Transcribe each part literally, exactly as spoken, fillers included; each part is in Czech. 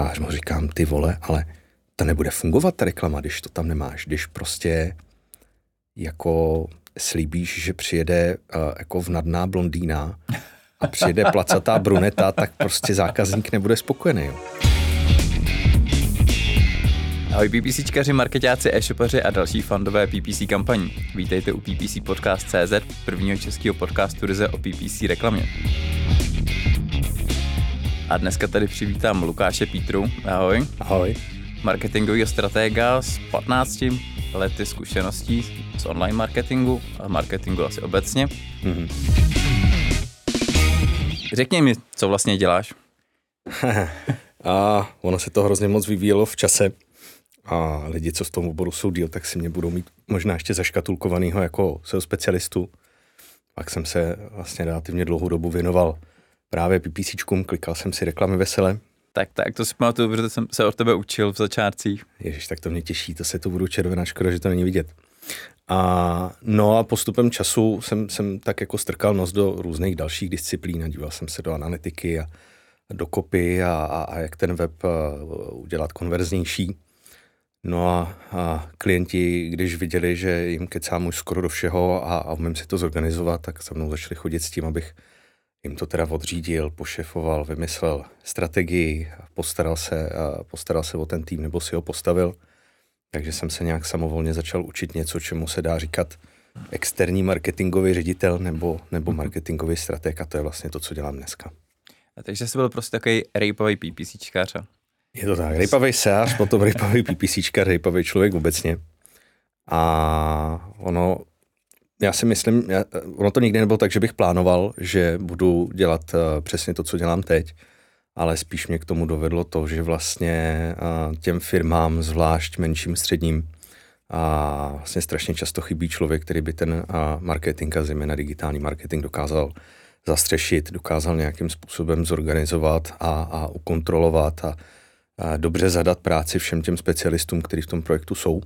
Pítcář, mu říkám, ty vole, ale to nebude fungovat ta reklama, když to tam nemáš, když prostě jako slíbíš, že přijede uh, jako vnadná blondýna a přijede placatá bruneta, tak prostě zákazník nebude spokojený. Jo. Ahoj PPCčkaři, marketáci, e-shopaři a další fandové P P C kampaní. Vítejte u p p c podcast tečka c z, prvního českého podcastu ryze o P P C reklamě. A dneska tady přivítám Lukáše Pítru. Ahoj. Ahoj. Marketingovýho stratega s patnácti lety zkušeností z online marketingu a marketingu asi obecně. Mm-hmm. Řekni mi, co vlastně děláš. A ono se to hrozně moc vyvíjelo v čase. A lidi, co v tom oboru jsou díl, tak si mě budou mít možná ještě zaškatulkovanýho jako S E O specialistu. Pak jsem se vlastně relativně dlouhou dobu věnoval právě PPCčkům, klikal jsem si reklamy vesele. Tak, tak, to si pamatuju, protože jsem se od tebe učil v začátcích. Ježiš, tak to mě těší, to se to budu červená, škoda, že to není vidět. A no a postupem času jsem, jsem tak jako strkal nos do různých dalších disciplín. Díval jsem se do analytiky a do copy a, a, a jak ten web udělat konverznější. No a, a klienti, když viděli, že jim kecám už skoro do všeho a, a umím si to zorganizovat, tak se mnou začali chodit s tím, abych jim to teda odřídil, pošefoval, vymyslel strategii, postaral se, postaral se o ten tým nebo si ho postavil. Takže jsem se nějak samovolně začal učit něco, čemu se dá říkat externí marketingový ředitel nebo, nebo marketingový strateg, a to je vlastně to, co dělám dneska. A takže jsi byl prostě takový rejpavý PPCčkař. Je to tak, rejpavý seář, potom rejpavý PPCčkař, rejpavý člověk obecně. A ono... Já si myslím, já, ono to nikdy nebylo tak, že bych plánoval, že budu dělat uh, přesně to, co dělám teď, ale spíš mě k tomu dovedlo to, že vlastně uh, těm firmám, zvlášť menším, středním, uh, vlastně strašně často chybí člověk, který by ten uh, marketing a zejména digitální marketing dokázal zastřešit, dokázal nějakým způsobem zorganizovat a, a ukontrolovat a, a dobře zadat práci všem těm specialistům, kteří v tom projektu jsou.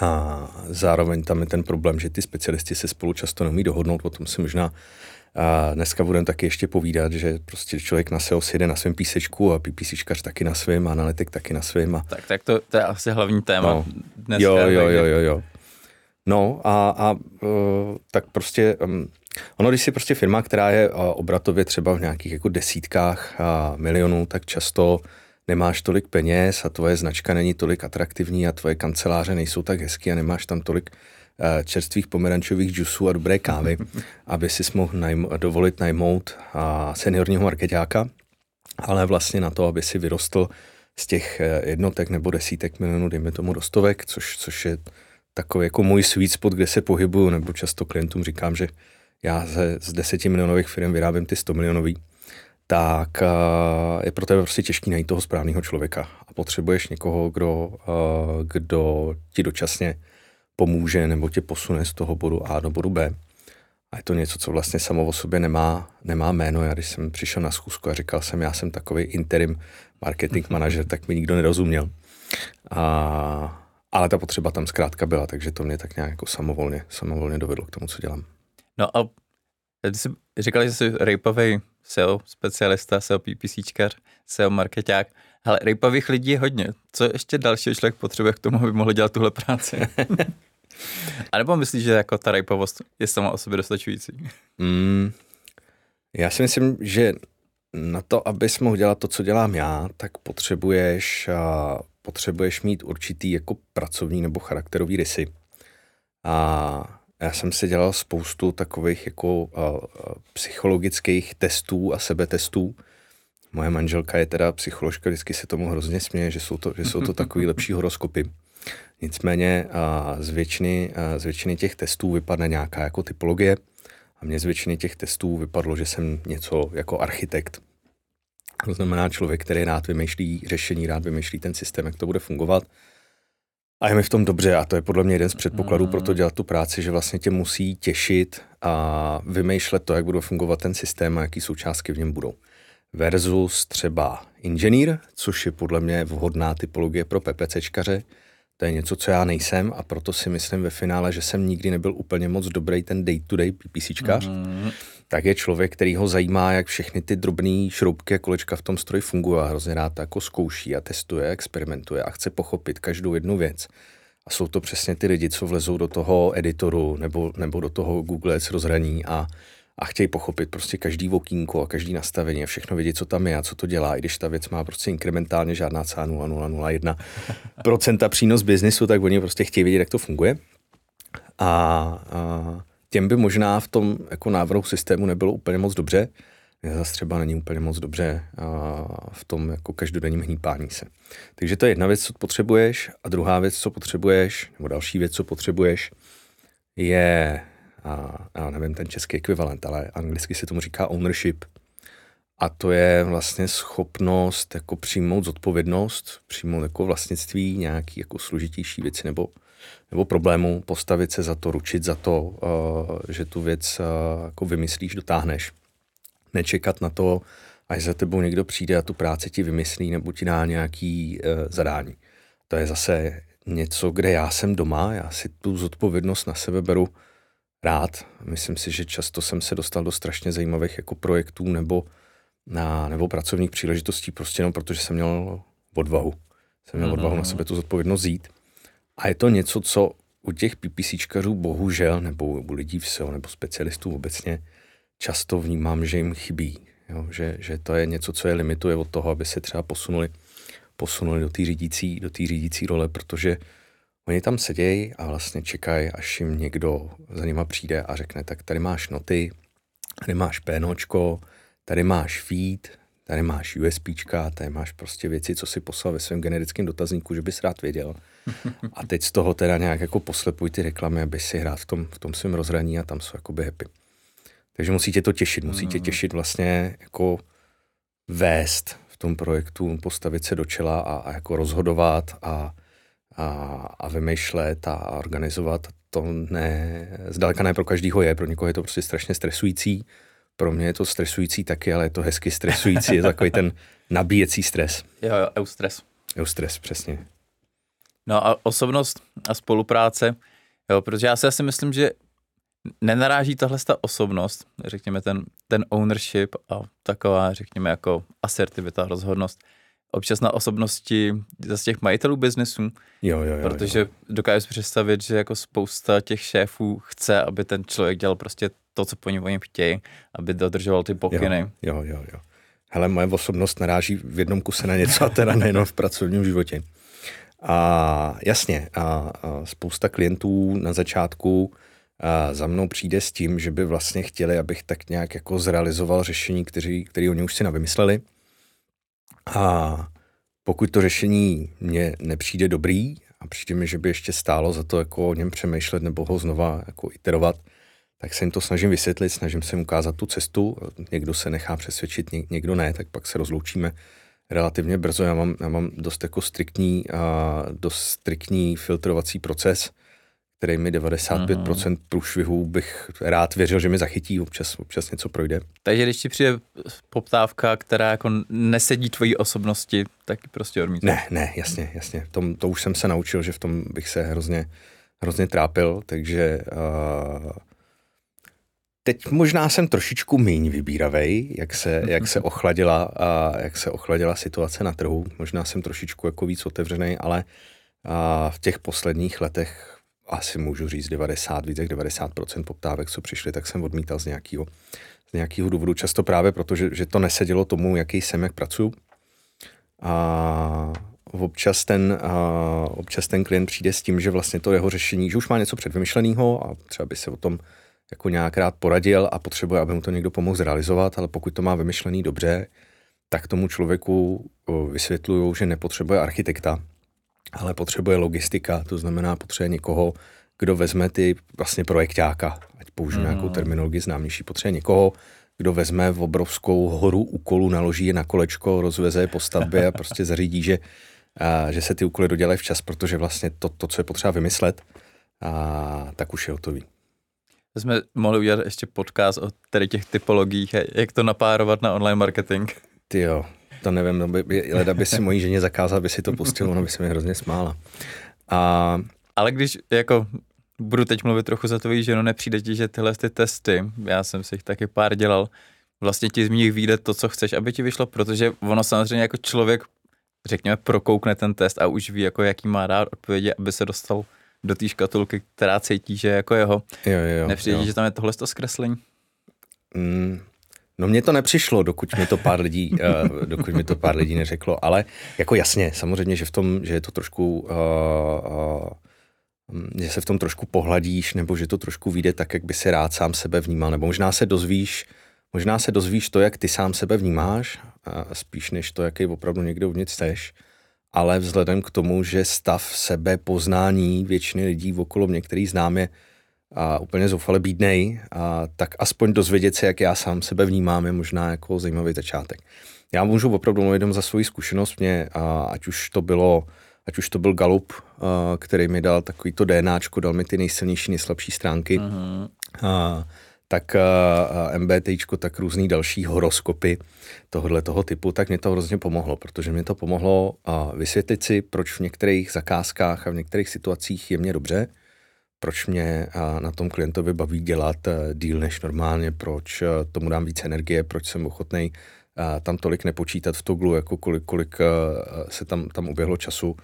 A zároveň tam je ten problém, že ty specialisti se spolu často neumí dohodnout, o tom si možná a dneska budeme taky ještě povídat, že prostě člověk na S E O sjede na svém písečku a PPCčkař taky na svém, analytik taky na svém. A... Tak, tak to, to je asi hlavní téma no. dneska. Jo, jo, jo, jo, jo. No a, a tak prostě, um, ono když si prostě firma, která je obratově třeba v nějakých jako desítkách a milionů, tak často... nemáš tolik peněz a tvoje značka není tolik atraktivní a tvoje kanceláře nejsou tak hezky a nemáš tam tolik uh, čerstvých pomerančových džusů a dobré kávy, aby si mohl najm- dovolit najmout uh, seniorního marketáka, ale vlastně na to, aby si vyrostl z těch uh, jednotek nebo desítek milionů, dejme tomu do stovek, což, což je takový jako můj sweet spot, kde se pohybuju, nebo často klientům říkám, že já ze, z desetimilionových firm vyrábím ty sto milionový. Tak je pro tebe prostě těžký najít toho správného člověka a potřebuješ někoho, kdo, kdo ti dočasně pomůže nebo tě posune z toho bodu A do bodu B. A je to něco, co vlastně samo o sobě nemá, nemá jméno. Já když jsem přišel na schůzku a říkal jsem, já jsem takový interim marketing manažer, tak mi nikdo nerozuměl. A, ale ta potřeba tam zkrátka byla, takže to mě tak nějak jako samovolně, samovolně dovedlo k tomu, co dělám. No a ty jsi říkal, že jsi rejpavej S E O specialista, S E O PPCčkař, S E O marketák, ale rejpavých lidí je hodně. Co ještě dalšího člověk potřebuje k tomu, aby mohl dělat tuhle práci? A nebo myslíš, že jako ta rejpavost je sama o sobě dostačující? Mm, já si myslím, že na to, abys mohl dělat to, co dělám já, tak potřebuješ, a, potřebuješ mít určitý jako pracovní nebo charakterový rysy. A já jsem si dělal spoustu takových jako a, a, psychologických testů a sebetestů. Moje manželka je teda psycholožka, vždycky se tomu hrozně směje, že jsou to, že jsou to takový lepší horoskopy. Nicméně a, z, většiny, a, z většiny těch testů vypadne nějaká jako typologie a mně z většiny těch testů vypadlo, že jsem něco jako architekt. To znamená člověk, který rád vymýšlí řešení, rád vymýšlí ten systém, jak to bude fungovat. A je mi v tom dobře a to je podle mě jeden z předpokladů mm. pro to dělat tu práci, že vlastně tě musí těšit a vymýšlet to, jak bude fungovat ten systém a jaký součástky v něm budou. Versus třeba inženýr, což je podle mě vhodná typologie pro PPCčkaře, To je něco, co já nejsem, a proto si myslím ve finále, že jsem nikdy nebyl úplně moc dobrý ten day-to-day PPCčkař. Mm. Tak je člověk, který ho zajímá, jak všechny ty drobné šroubky a kolečka v tom stroji fungují, a hrozně rád to jako zkouší a testuje, experimentuje a chce pochopit každou jednu věc. A jsou to přesně ty lidi, co vlezou do toho editoru nebo, nebo do toho Google Ads rozhraní a, a chtějí pochopit prostě každý okýnko a každý nastavení a všechno vědět, co tam je a co to dělá. I když ta věc má prostě inkrementálně žádná celá nula celá nula nula jedna procenta přínos biznisu, tak oni prostě chtějí vědět, jak to funguje. A, a těm by možná v tom jako návrhu systému nebylo úplně moc dobře. Zase třeba není úplně moc dobře v tom jako každodenním hnípání se. Takže to je jedna věc, co potřebuješ, a druhá věc, co potřebuješ, nebo další věc, co potřebuješ, je, a, a nevím ten český ekvivalent, ale anglicky se tomu říká ownership. A to je vlastně schopnost jako přijmout zodpovědnost, přijmout jako vlastnictví nějaký jako složitější věci nebo, nebo problému, postavit se za to, ručit za to, uh, že tu věc uh, jako vymyslíš, dotáhneš. Nečekat na to, až za tebou někdo přijde a tu práci ti vymyslí nebo ti dá nějaký e, zadání. To je zase něco, kde já jsem doma, já si tu zodpovědnost na sebe beru rád. Myslím si, že často jsem se dostal do strašně zajímavých jako projektů nebo, na, nebo pracovních příležitostí, prostě jenom protože jsem měl odvahu. Jsem měl mm-hmm. odvahu na sebe tu zodpovědnost vzít. A je to něco, co u těch PPCčkařů bohužel, nebo u lidí v S E O, nebo specialistů obecně, často vnímám, že jim chybí, jo? Že, že to je něco, co je limituje od toho, aby se třeba posunuli, posunuli do té řídící, do té řídící role, protože oni tam sedějí a vlastně čekají, až jim někdo za nima přijde a řekne, tak tady máš noty, tady máš pénočko, tady máš feed, tady máš USPčka, tady máš prostě věci, co si poslal ve svém generickém dotazníku, že bys rád věděl. A teď z toho teda nějak jako poslepuj ty reklamy, aby si hrát v tom, v tom svém rozhraní, a tam jsou jakoby happy. Takže musí tě to těšit, musí tě těšit vlastně jako vést v tom projektu, postavit se do čela a, a jako rozhodovat a, a, a vymýšlet a organizovat. To ne, zdaleka ne pro každýho je, pro někoho je to prostě strašně stresující, pro mě je to stresující taky, ale je to hezky stresující, je takový ten nabíjecí stres. Jo, jo, eustres. Eustres, přesně. No a osobnost a spolupráce, jo, protože já si asi myslím, že nenaráží tahle ta osobnost, řekněme ten, ten ownership a taková, řekněme, jako asertivita, rozhodnost, občas na osobnosti zase těch majitelů biznesu, jo, jo, jo, protože jo. Dokážu představit, že jako spousta těch šéfů chce, aby ten člověk dělal prostě to, co po něm oni chtějí, aby dodržoval ty pokyny. Jo, jo, jo. jo. Hele, moje osobnost naráží v jednom kuse na něco a teda nejenom v pracovním životě. A jasně, a, a spousta klientů na začátku a za mnou přijde s tím, že by vlastně chtěli, abych tak nějak jako zrealizoval řešení, kteří, který oni už si navymysleli. A pokud to řešení mně nepřijde dobrý a přijde mi, že by ještě stálo za to jako o něm přemýšlet nebo ho znova jako iterovat, tak se jim to snažím vysvětlit, snažím se jim ukázat tu cestu. Někdo se nechá přesvědčit, někdo ne, tak pak se rozloučíme relativně brzo. Já mám, já mám dost jako striktní, a dost striktní filtrovací proces, který mi devadesát pět procent průšvihů bych rád věřil, že mi zachytí, občas, občas něco projde. Takže když ti přijde poptávka, která jako nesedí tvojí osobnosti, tak prostě odmítám. Ne, ne, jasně, jasně. Tom, to už jsem se naučil, že v tom bych se hrozně, hrozně trápil, takže uh, teď možná jsem trošičku míň vybíravej, jak se, jak se ochladila uh, jak se ochladila situace na trhu. Možná jsem trošičku jako víc otevřený, ale uh, v těch posledních letech asi můžu říct devadesát, víc jak devadesát procent poptávek, co přišly, tak jsem odmítal z nějakého, z nějakého důvodu. Často právě proto, že, že to nesedělo tomu, jaký jsem, jak pracuju. A občas ten, a občas ten klient přijde s tím, že vlastně to jeho řešení, že už má něco předvymyšleného a třeba by se o tom jako nějak rád poradil a potřebuje, aby mu to někdo pomohl zrealizovat, ale pokud to má vymyšlený dobře, tak tomu člověku vysvětluju, že nepotřebuje architekta, ale potřebuje logistika, to znamená potřebuje někoho, kdo vezme ty vlastně projekťáka, ať použiju mm. nějakou terminologii známější, potřebuje někoho, kdo vezme v obrovskou horu úkolů, naloží je na kolečko, rozveze je po stavbě a prostě zařídí, že, a, že se ty úkoly dodělají včas, protože vlastně to, to co je potřeba vymyslet, a, tak už je hotový. Jsme mohli udělat ještě podcast o tady těch typologiích, jak to napárovat na online marketing. Ty jo. To nevím, no by, by, leda by si mojí ženě zakázal, by si to pustilo, ona by se mi hrozně smála. A, ale když jako budu teď mluvit trochu za tvojí ženu, nepřijde ti, že tyhle ty testy, já jsem si jich taky pár dělal, vlastně ti z nich vyjde to, co chceš, aby ti vyšlo, protože ono samozřejmě jako člověk, řekněme, prokoukne ten test a už ví, jako jaký má rád odpovědi, aby se dostal do té škatulky, která cítí, že jako jeho. Jo, jo, nepřijde ti, že tam je tohle to zkreslení? Mm. No mně to nepřišlo, dokud mi to pár lidí, uh, dokud mi to pár lidí neřeklo, ale jako jasně, samozřejmě, že v tom, že je to trošku, uh, uh, že se v tom trošku pohladíš, nebo že to trošku vyjde tak, jak by si rád sám sebe vnímal, nebo možná se dozvíš, možná se dozvíš to, jak ty sám sebe vnímáš, uh, spíš než to, jaký opravdu někde uvnitř seš, ale vzhledem k tomu, že stav sebepoznání většiny lidí okolo mě, který znám, je a úplně zoufale bídnej, a tak aspoň dozvědět se, jak já sám sebe vnímám, je možná jako zajímavý začátek. Já můžu opravdu mluvit jenom za svoji zkušenost, mě, a ať už to bylo, ať už to byl Gallup, a, který mi dal takový to DNAčko, dal mi ty nejsilnější, nejslabší stránky, uh-huh. a, tak a, a MBTIčko, tak různý další horoskopy tohohle toho typu, tak mě to hrozně pomohlo, protože mě to pomohlo a, vysvětlit si, proč v některých zakázkách a v některých situacích je mě dobře, proč mě na tom klientovi baví dělat díl než normálně, proč tomu dám víc energie, proč jsem ochotnej tam tolik nepočítat v toglu, jako kolik, kolik se tam, tam uběhlo času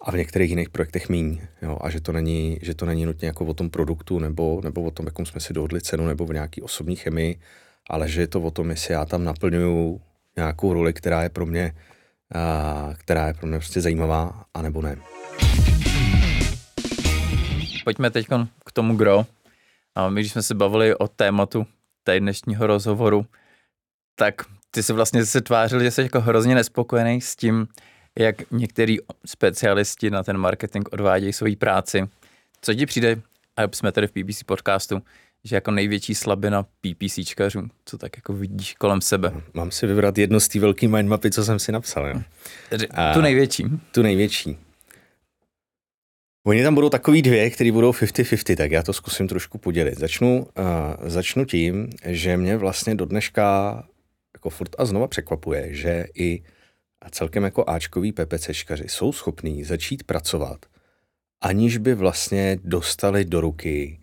a v některých jiných projektech míň. Jo, a že to není, že to není nutně jako o tom produktu nebo, nebo o tom, jakom jsme si dohodli cenu nebo v nějaký osobní chemii, ale že je to o tom, jestli já tam naplňuju nějakou roli, která je pro mě, která je pro mě prostě zajímavá, anebo ne. Pojďme teď k tomu gro. A my, když jsme se bavili o tématu té dnešního rozhovoru, tak ty se vlastně se tvářil, že jsi jako hrozně nespokojený s tím, jak některý specialisti na ten marketing odvádějí svoji práci. Co ti přijde, a jsme tady v P P C podcastu, že jako největší slabina PPCčkařů, co tak jako vidíš kolem sebe? Mám si vybrat jednu z té velký mindmapy, co jsem si napsal. Jo? Tu největší. Tu největší. Oni tam budou takový dvě, které budou padesát na padesát, tak já to zkusím trošku podělit. Začnu, uh, začnu tím, že mě vlastně do dneška jako furt a znova překvapuje, že i celkem jako áčkoví PPCčkaři jsou schopní začít pracovat, aniž by vlastně dostali do ruky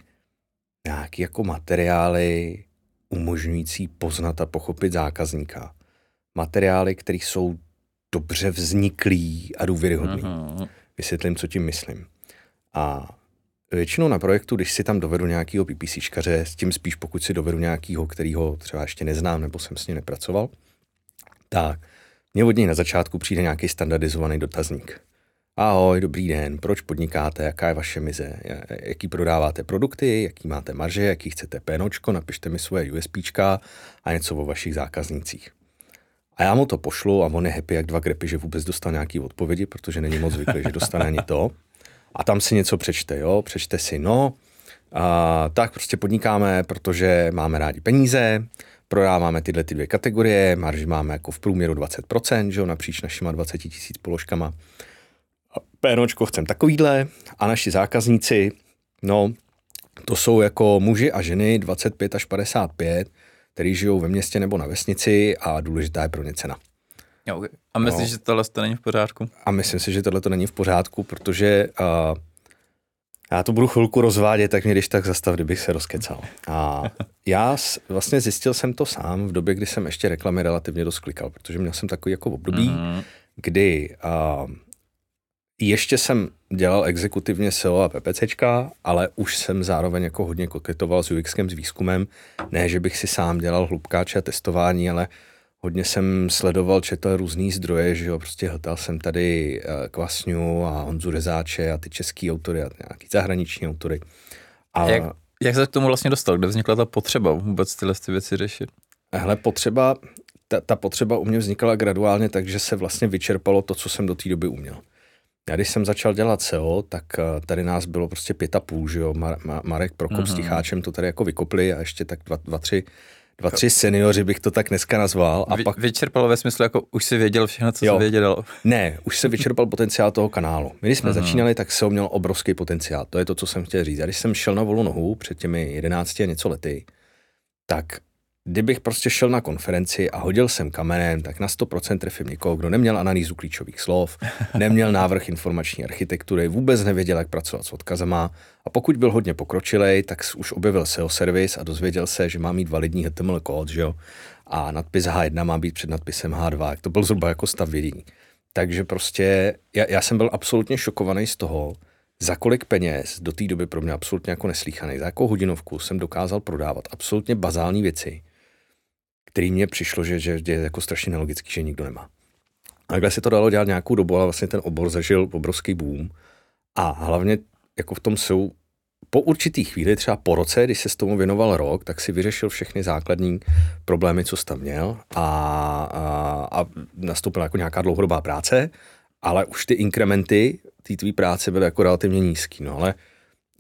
nějaké jako materiály umožňující poznat a pochopit zákazníka. Materiály, které jsou dobře vzniklý a důvěryhodný. Vysvětlím, co tím myslím. A většinou na projektu, když si tam dovedu nějakého PPCčkaře, s tím spíš pokud si dovedu nějakého, kterýho třeba ještě neznám nebo jsem s ním nepracoval, tak mě od něj na začátku přijde nějaký standardizovaný dotazník. Ahoj, dobrý den, proč podnikáte, jaká je vaše mize, jaký prodáváte produkty, jaký máte marže, jaký chcete pénočko, napište mi svoje USPčka a něco o vašich zákaznících. A já mu to pošlu a on je happy jak dva grepy, že vůbec dostal nějaký odpovědi, protože není moc zvyklý, že dostane ani to. A tam si něco přečte, jo, přečte si, no, a, tak prostě podnikáme, protože máme rádi peníze, prodáváme tyhle ty dvě kategorie, marži máme jako v průměru dvacet procent, že jo, napříč našima dvacet tisíc položkama. A pénočko chcem takovýhle a naši zákazníci, no, to jsou jako muži a ženy dvacet pět až padesát pět, který žijou ve městě nebo na vesnici a důležitá je pro ně cena. Jo, a myslím, no. že tohle to není v pořádku? A myslím si, že tohle to není v pořádku, protože uh, já to budu chvilku rozvádět, tak mě když tak zastav, kdybych se rozkecal. A já s, vlastně zjistil jsem to sám v době, kdy jsem ještě reklamy relativně dost klikal, protože měl jsem takový jako období, mm-hmm. kdy uh, ještě jsem dělal exekutivně S E O a PPCčka, ale už jsem zároveň jako hodně koketoval s UXkem, s výzkumem. Ne, že bych si sám dělal hlubkáče a testování, ale hodně jsem sledoval, četl různý zdroje, že jo, prostě hltal jsem tady Kvasňu a Honzu Rezáče a ty český autory a nějaký zahraniční autory. A jak, jak se k tomu vlastně dostal? Kde vznikla ta potřeba vůbec tyhle ty věci řešit? Hele, potřeba, ta, ta potřeba u mě vznikala graduálně, takže se vlastně vyčerpalo to, co jsem do té doby uměl. Já když jsem začal dělat S E O, tak tady nás bylo prostě pět a půl, že jo, Marek Prokop s Ticháčem to tady jako vykopli a ještě tak dva, dva tři Dva, tři seniori bych to tak dneska nazval. A Vy, pak... Vyčerpalo ve smyslu, jako už si věděl všechno, co se věděl. Ne, už se vyčerpal potenciál toho kanálu. My, když jsme Aha. začínali, tak se ho měl obrovský potenciál. To je to, co jsem chtěl říct. A když jsem šel na volnou nohu před těmi jedenácti a něco lety, tak Kdybych prostě šel na konferenci a hodil jsem kamenem, tak na sto procent trefím někoho, kdo neměl analýzu klíčových slov, neměl návrh informační architektury, vůbec nevěděl, jak pracovat s odkazama a pokud byl hodně pokročilej, tak už objevil S E O servis a dozvěděl se, že má mít validní H T M L kód, že jo? A nadpis H jedna má být před nadpisem H dva. To byl zhruba jako stav vědění. Takže prostě já, já jsem byl absolutně šokovaný z toho, za kolik peněz, do té doby pro mě absolutně jako neslíchaný, za jakou hodinovku jsem dokázal prodávat absolutně bazální věci, který mně přišlo, že, že je jako strašně nelogický, že nikdo nemá. A takhle se to dalo dělat nějakou dobu, ale vlastně ten obor zažil obrovský boom. A hlavně jako v tom jsou po určitý chvíli, třeba po roce, když se s tomu věnoval rok, tak si vyřešil všechny základní problémy, co jsi tam měl a, a, a nastoupila jako nějaká dlouhodobá práce, ale už ty inkrementy té tvý práce byly jako relativně nízký. No ale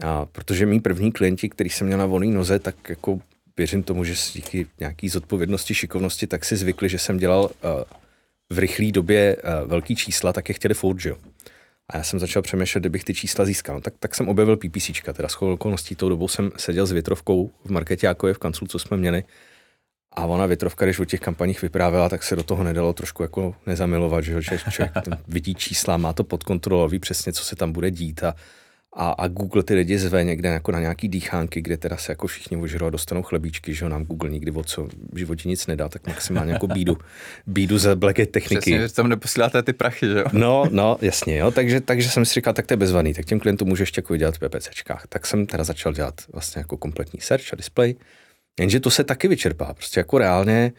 a, protože mý první klienti, který jsem měl na volný noze, tak jako věřím tomu, že díky nějaký zodpovědnosti, šikovnosti, tak si zvykli, že jsem dělal uh, v rychlé době uh, velký čísla, tak je chtěli furt, že jo. A já jsem začal přemýšlet, kdybych ty čísla získal. No, tak, tak jsem objevil PPCčka, teda shodou okolností tou dobou jsem seděl s Větrovkou v marketákově v kanclu, co jsme měli. A ona Větrovka, když o těch kampaních vyprávěla, tak se do toho nedalo trošku jako nezamilovat, že jo. Člověk vidí čísla, má to pod kontrolou, ví přesně, co se tam bude dít a A, a Google ty lidi zve někde jako na nějaký dýchánky, kde teda se jako všichni ožerou a dostanou chlebíčky, že jo, nám Google nikdy o co v životě nic nedá, tak maximálně jako bídu, bídu za blacké techniky. Přesně, že tam neposíláte ty prachy, že jo. No, no, jasně, jo, takže, takže jsem si říkal, tak to je bezvaný, tak těm klientům můžeš jako dělat v PPCčkách. Tak jsem teda začal dělat vlastně jako kompletní search a display, jenže to se taky vyčerpá, prostě jako reálně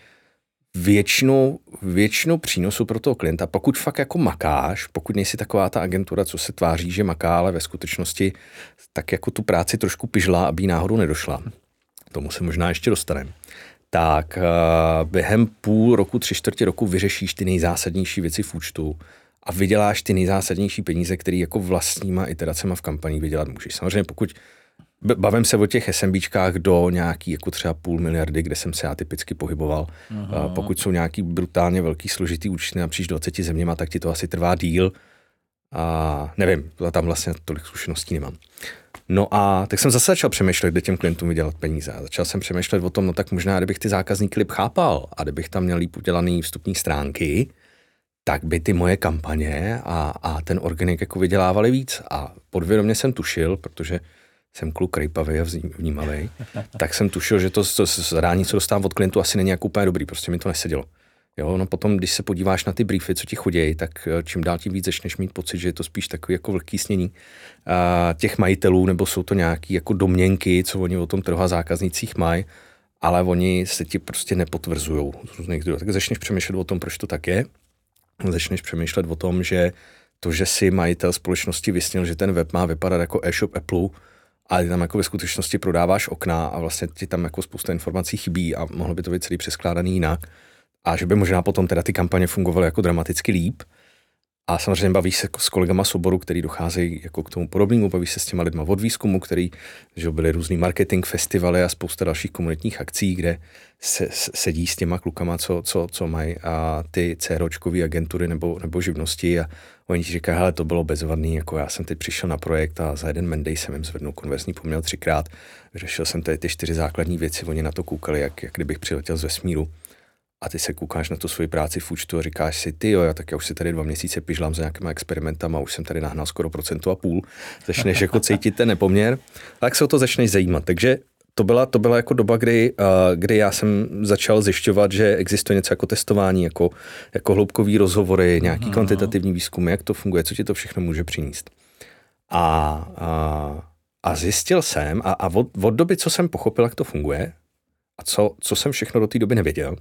většinu, většinu přínosu pro toho klienta, pokud fakt jako makáš, pokud nejsi taková ta agentura, co se tváří, že maká, ale ve skutečnosti tak jako tu práci trošku pižlá, aby jí náhodou nedošla. Tomu se možná ještě dostaneme. Tak uh, během půl roku, tři čtvrtě roku vyřešíš ty nejzásadnější věci v účtu a vyděláš ty nejzásadnější peníze, které jako vlastníma iteracema v kampaních vydělat můžeš. Samozřejmě pokud bavím se o těch SMBčkách do nějaký jako třeba půl miliardy, kde jsem se já typicky pohyboval. Aha. Pokud jsou nějaký brutálně velký složitý účty napříč dvaceti zeměma, tak ti to asi trvá díl. A nevím, tam vlastně tolik zkušeností nemám. No a tak jsem zase začal přemýšlet, kde těm klientům vydělat peníze. A začal jsem přemýšlet o tom, no tak možná, kdybych ty zákazníky líp chápal a kdybych tam měl líp udělaný vstupní stránky, tak by ty moje kampaně a, a ten organik jako vydělávali víc. A podvědomě jsem tušil, protože jsem kluk rejpavý a vnímavý, tak jsem tušil, že to, to zadání, co dostávám od klientů, asi není jako úplně dobrý, prostě mi to nesedělo. Jo, no potom, když se podíváš na ty briefy, co ti chodí, tak čím dál tím víc začneš mít pocit, že je to spíš takový jako vlhký snění a těch majitelů, nebo jsou to nějaký jako domněnky, co oni o tom trhu a zákaznících mají, ale oni se ti prostě nepotvrzují z různých důvodů. Tak začneš přemýšlet o tom, proč to tak je, začneš přemýšlet o tom, že to, že si majitel společnosti vysnil, že ten web má vypadat jako e-shop Apple, ale tam jako ve skutečnosti prodáváš okna a vlastně ti tam jako spousta informací chybí a mohlo by to být celý přeskládaný jinak. A že by možná potom teda ty kampaně fungovaly jako dramaticky líp. A samozřejmě bavíš se s kolegama z oboru, který docházejí jako k tomu podobnému, bavíš se s těma lidma od výzkumu, který, že byly různý marketing festivaly a spousta dalších komunitních akcí, kde se, se, sedí s těma klukama, co, co, co mají a ty CROčkový agentury nebo, nebo živnosti a oni ti říkají, hele, to bylo bezvadný, jako já jsem teď přišel na projekt a za jeden mandej jsem jim zvednul konverzní poměr třikrát, vyřešil jsem tady ty čtyři základní věci, oni na to koukali, jak, jak kdybych přiletěl z vesmíru. A ty se koukáš na tu svoji práci v účtu a říkáš si, ty jo, já tak já už si tady dva měsíce pižlám za nějakýma experimentama, už jsem tady nahnal skoro procento a půl. Začneš jako cítit ten nepoměr, tak se o to začneš zajímat. Takže to byla, to byla jako doba, kdy, kdy já jsem začal zjišťovat, že existuje něco jako testování, jako, jako hloubkový rozhovory, nějaký Aha. kvantitativní výzkumy, jak to funguje, co ti to všechno může přinést. A, a, a zjistil jsem, a, a od, od doby, co jsem pochopil, jak to funguje, a co, co jsem všechno do té doby nevěděl,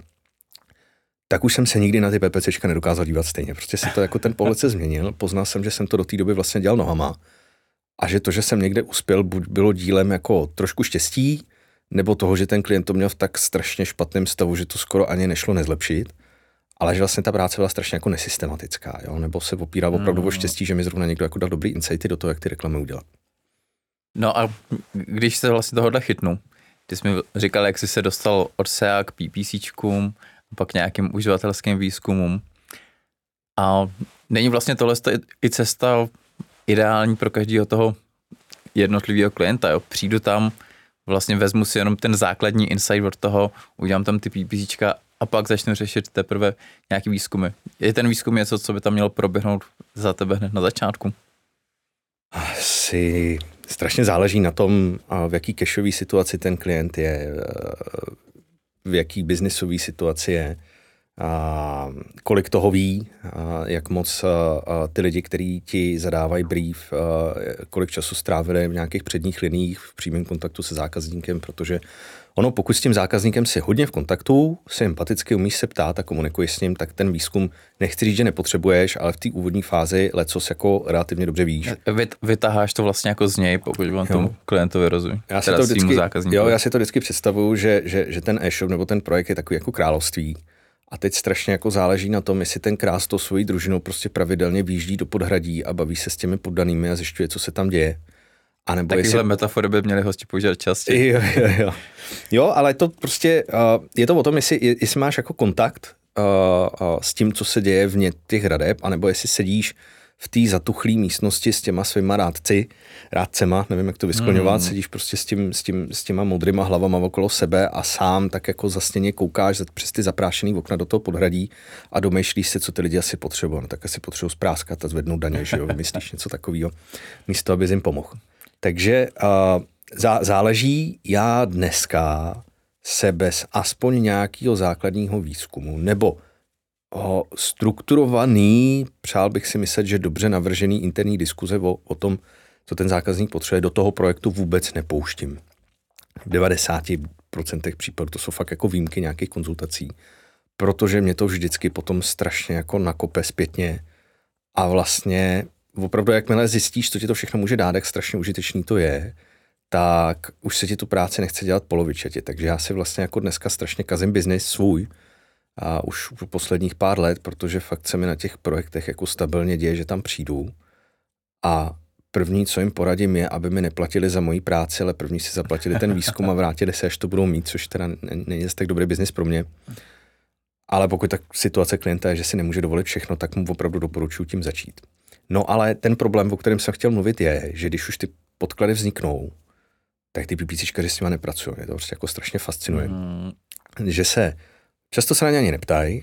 tak už jsem se nikdy na ty PPCčka nedokázal dívat stejně. Prostě se to jako ten pohled se změnil, poznal jsem, že jsem to do té doby vlastně dělal nohama a že to, že jsem někde uspěl, buď bylo dílem jako trošku štěstí, nebo toho, že ten klient to měl v tak strašně špatném stavu, že to skoro ani nešlo nezlepšit, ale že vlastně ta práce byla strašně jako nesystematická, jo? Nebo se opírá opravdu o štěstí, že mi zrovna někdo jako dal dobrý insighty do toho, jak ty reklamy udělat. No a když se vlastně tohohle chytnu, ty jsi mi říkal, jak jsi se dostal od S E A k PPCčkům, pak nějakým uživatelským výzkumům. A není vlastně tohle i cesta ideální pro každého toho jednotlivého klienta. Jo? Přijdu tam, vlastně vezmu si jenom ten základní insight od toho, udělám tam ty PPCčka a pak začnu řešit teprve nějaký výzkumy. Je ten výzkum něco, co by tam mělo proběhnout za tebe hned na začátku? Asi strašně záleží na tom, v jaký cashové situaci ten klient je, v jaký biznisové situaci je, kolik toho ví, jak moc ty lidi, kteří ti zadávají brief, kolik času strávili v nějakých předních liních v přímém kontaktu se zákazníkem, protože ono, pokud s tím zákazníkem si hodně v kontaktu, si empaticky umíš se ptát a komunikuješ s ním, tak ten výzkum, nechci říct, že nepotřebuješ, ale v té úvodní fázi lecos jako relativně dobře víš. Vytaháš to vlastně jako z něj, pokud on tomu klientovi rozumí. Já si to vždycky, jo, já si to vždycky představuju, že, že, že ten e-shop nebo ten projekt je takový jako království. A teď strašně jako záleží na tom, jestli ten král s tou svojí družinou prostě pravidelně výjíždí do podhradí a baví se s těmi poddanými a zjišťuje, co se tam děje. A nebo takovýhle jestli... metafory by měli hosti používat častěji. Jo, jo, jo. jo, ale to prostě, uh, je to o tom, jestli, jestli máš jako kontakt uh, uh, s tím, co se děje vně těch hradeb, anebo jestli sedíš v té zatuchlé místnosti s těma svýma rádci, rádcema, nevím, jak to vyskloňovat, mm. sedíš prostě s, tím, s, tím, s těma modrýma hlavama okolo sebe a sám tak jako zasněně koukáš přes ty zaprášený okna do toho podhradí a domýšlíš se, co ty lidi asi potřebují. No, tak asi potřebují spráskat a zvednout daně, že jo, vymyslíš něco takového, místo, abys jim pomohl. Takže uh, zá, záleží, já dneska se bez aspoň nějakého základního výzkumu nebo O strukturovaný, přál bych si myslet, že dobře navržený interní diskuze o, o tom, co ten zákazník potřebuje, do toho projektu vůbec nepouštím. V devadesáti procentech případů to jsou fakt jako výjimky nějakých konzultací, protože mě to vždycky potom strašně jako nakope zpětně a vlastně opravdu, jakmile zjistíš, co ti to všechno může dát, jak strašně užitečný to je, tak už se ti tu práci nechce dělat polovičatě. Takže já si vlastně jako dneska strašně kazím biznis svůj, a už po posledních pár let, protože fakt se mi na těch projektech jako stabilně děje, že tam přijdu a první, co jim poradím, je, aby mi neplatili za moji práci, ale první si zaplatili ten výzkum a vrátili se, až to budou mít, což teda není tak dobrý biznis pro mě. Ale pokud tak situace klienta je, že si nemůže dovolit všechno, tak mu opravdu doporučuji tím začít. No ale ten problém, o kterém jsem chtěl mluvit, je, že když už ty podklady vzniknou, tak ty PPCčkaři s nima nepracují. Mě to prostě jako strašně fascinuje. Mm. Že se Často se na ně ani neptají.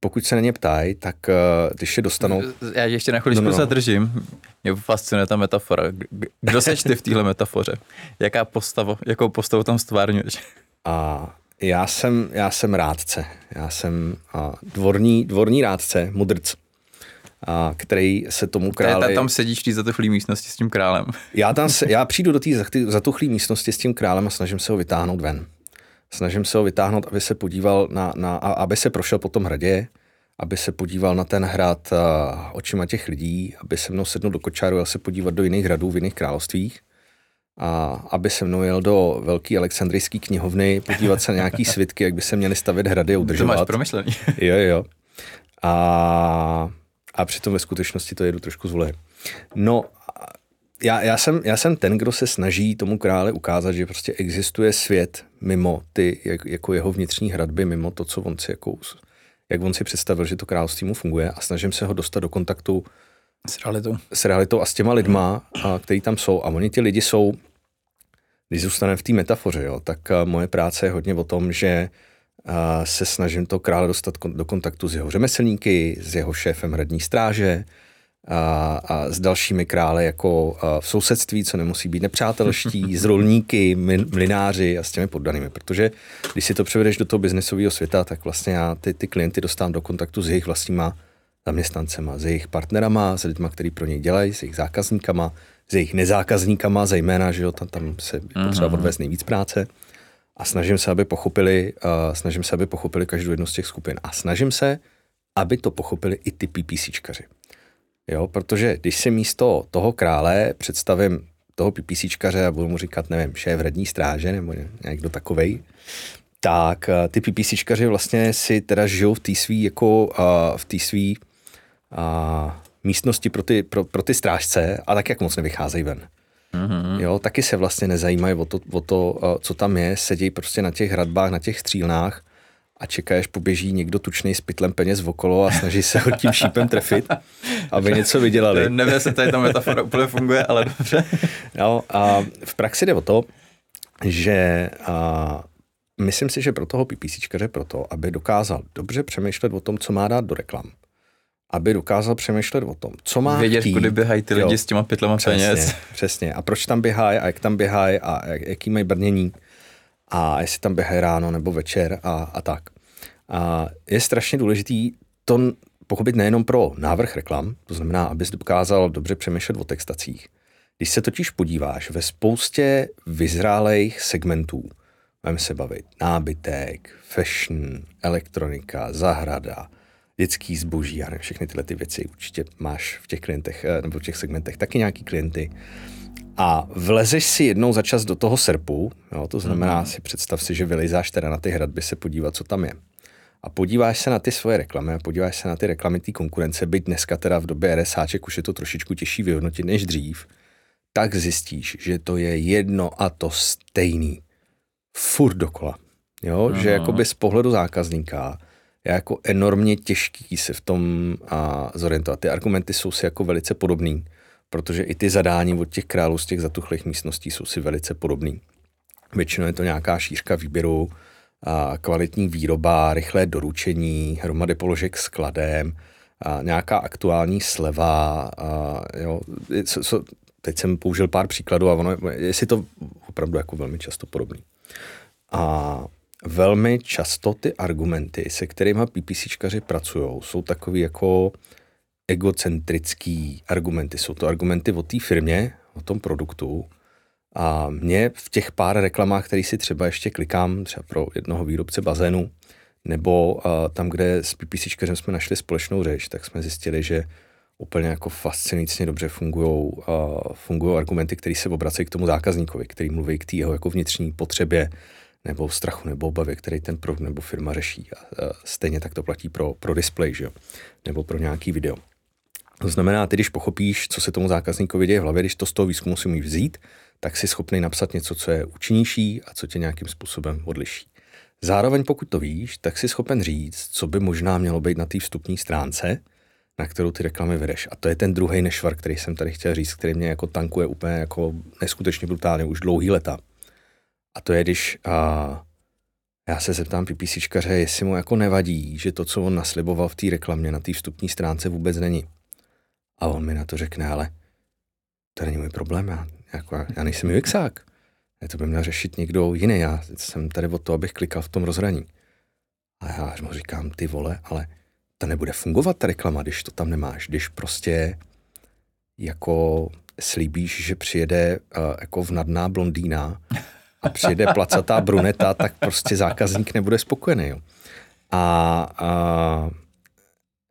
Pokud se na ně ptají, tak uh, když je dostanou... Já ještě na chviličku no, no. zadržím. Mě fascinuje ta metafora. Kdo seš ty v téhle metafoře? Jaká postava, jakou postavu tam stvárňuješ? A já jsem, já jsem rádce. Já jsem a, dvorní, dvorní rádce, mudrc, a, který se tomu králi... Tady tam sedíš v zatuchlý místnosti s tím králem. já, tam se, já přijdu do té zatuchlý místnosti s tím králem a snažím se ho vytáhnout ven. Snažím se ho vytáhnout, aby se podíval na, na, aby se prošel po tom hradě, aby se podíval na ten hrad a, očima těch lidí, aby se mnou sednul do kočáru a se podívat do jiných hradů v jiných královstvích, a, aby se mnou jel do velké alexandrijské knihovny, podívat se na nějaký svitky, jak by se měly stavět hrady a udržovat. To máš promyšlený. Jo, jo. A, a přitom ve skutečnosti to jedu trošku z vole. No, Já, já, jsem, já jsem ten, kdo se snaží tomu králi ukázat, že prostě existuje svět mimo ty, jak, jako jeho vnitřní hradby, mimo to, co on si, jako, jak on si představil, že to království mu funguje, a snažím se ho dostat do kontaktu s realitou, s realitou a s těma lidma, a, který tam jsou. A oni ti lidi jsou, když zůstaneme v té metafoře, jo, tak moje práce je hodně o tom, že a, se snažím to krále dostat kon, do kontaktu s jeho řemeslníky, s jeho šéfem hradní stráže, A, a s dalšími krále jako v sousedství, co nemusí být nepřátelští, s rolníky, mlynáři a s těmi poddanými, protože když si to převedeš do toho biznesového světa, tak vlastně já ty, ty klienty dostávám do kontaktu s jejich vlastníma zaměstnancema, s jejich partnerama, s lidma, který pro něj dělají, s jejich zákazníkama, s jejich nezákazníkama, zejména, že jo, tam, tam se potřeba odvést nejvíc práce, a snažím se, aby pochopili, uh, snažím se, aby pochopili každou jednu z těch skupin a snažím se, aby to pochopili i ty PPCčkaři. Jo, protože když si místo toho krále představím toho PPCčkaře a budu mu říkat, nevím, šéf hradní stráže nebo někdo takovej, tak ty PPCčkaři vlastně si teda žijou v té svý, jako, uh, v té svý uh, místnosti pro ty, pro, pro ty strážce a tak jak moc nevycházejí ven. Mm-hmm. Jo, taky se vlastně nezajímají o to, o to uh, co tam je, sedí prostě na těch hradbách, na těch střílnách a čeká, až poběží někdo tučnej s pytlem peněz okolo a snaží se ho tím šípem trefit, aby něco vydělali. Nevím, jestli tady ta metafora úplně funguje, ale dobře. No, a v praxi jde o to, že a, myslím si, že pro toho PPCčkaře proto, aby dokázal dobře přemýšlet o tom, co má dát do reklam. Aby dokázal přemýšlet o tom, co má vědět, kudy běhají ty lidi jo, s těma pytlema peněz. Přesně. A proč tam běhají a jak tam běhají a jak, jaký mají brnění a jestli tam běhají ráno nebo večer a, a tak. A je strašně důležitý to pochopit nejenom pro návrh reklam, to znamená, abys dokázal dobře přemýšlet o textacích. Když se totiž podíváš ve spoustě vyzrálejch segmentů, máme se bavit nábytek, fashion, elektronika, zahrada, dětský zboží a všechny tyhle ty věci. Určitě máš v těch klientech nebo v těch segmentech taky nějaký klienty. A vlezeš si jednou za čas do toho serpu, jo, to znamená, mm-hmm. si představ si, že vylizáš teda na ty hradby se podívat, co tam je. A podíváš se na ty svoje reklamy a podíváš se na ty reklamy té konkurence, byť dneska teda v době RSáček už je to trošičku těžší vyhodnotit než dřív, tak zjistíš, že to je jedno a to stejný. Furt dokola. Jo, mm-hmm. že jakoby z pohledu zákazníka je jako enormně těžký se v tom a, zorientovat. Ty argumenty jsou si jako velice podobný, protože i ty zadání od těch králů z těch zatuchlých místností jsou si velice podobný. Většinou je to nějaká šířka výběru, a, kvalitní výroba, rychlé doručení, hromady položek s skladem, a, nějaká aktuální sleva. A, jo, so, so, teď jsem použil pár příkladů a ono je si to opravdu jako velmi často podobný. A velmi často ty argumenty, se kterými PPCčkaři pracují, jsou takový jako egocentrický argumenty. Jsou to argumenty o té firmě, o tom produktu. A mě v těch pár reklamách, které si třeba ještě klikám, třeba pro jednoho výrobce bazénu, nebo tam, kde s PPCčkařem jsme našli společnou řeč, tak jsme zjistili, že úplně jako fascinujícně dobře fungují fungují argumenty, které se obracejí k tomu zákazníkovi, který mluví k té jeho jako vnitřní potřebě, nebo strachu, nebo obavě, který ten produkt nebo firma řeší. A, a stejně tak to platí pro, pro display, že jo? Nebo pro nějaký video. To znamená, ty když pochopíš, co se tomu zákazníkovi děje v hlavě, když to z toho výzkumu si můžeš vzít, tak jsi schopný napsat něco, co je účinnější a co tě nějakým způsobem odliší. Zároveň pokud to víš, tak jsi schopen říct, co by možná mělo být na té vstupní stránce, na kterou ty reklamy vedeš. A to je ten druhej nešvar, který jsem tady chtěl říct, který mě jako tankuje úplně jako neskutečně brutálně už dlouhý leta. A to je, když a, já se zeptám PPCčkaře, jestli mu jako nevadí, že to, co on nasliboval v té reklamě na té vstupní stránce, vůbec není. A on mi na to řekne, ale to není můj problém, já, jako, já nejsem UXák. Já to by měl řešit někdo jiný, já jsem tady od toho, abych klikal v tom rozhraní. A já mu říkám, ty vole, ale ta nebude fungovat ta reklama, když to tam nemáš, když prostě jako slíbíš, že přijede uh, jako vnadná blondýna a přijede placatá bruneta, tak prostě zákazník nebude spokojený. Jo. A, a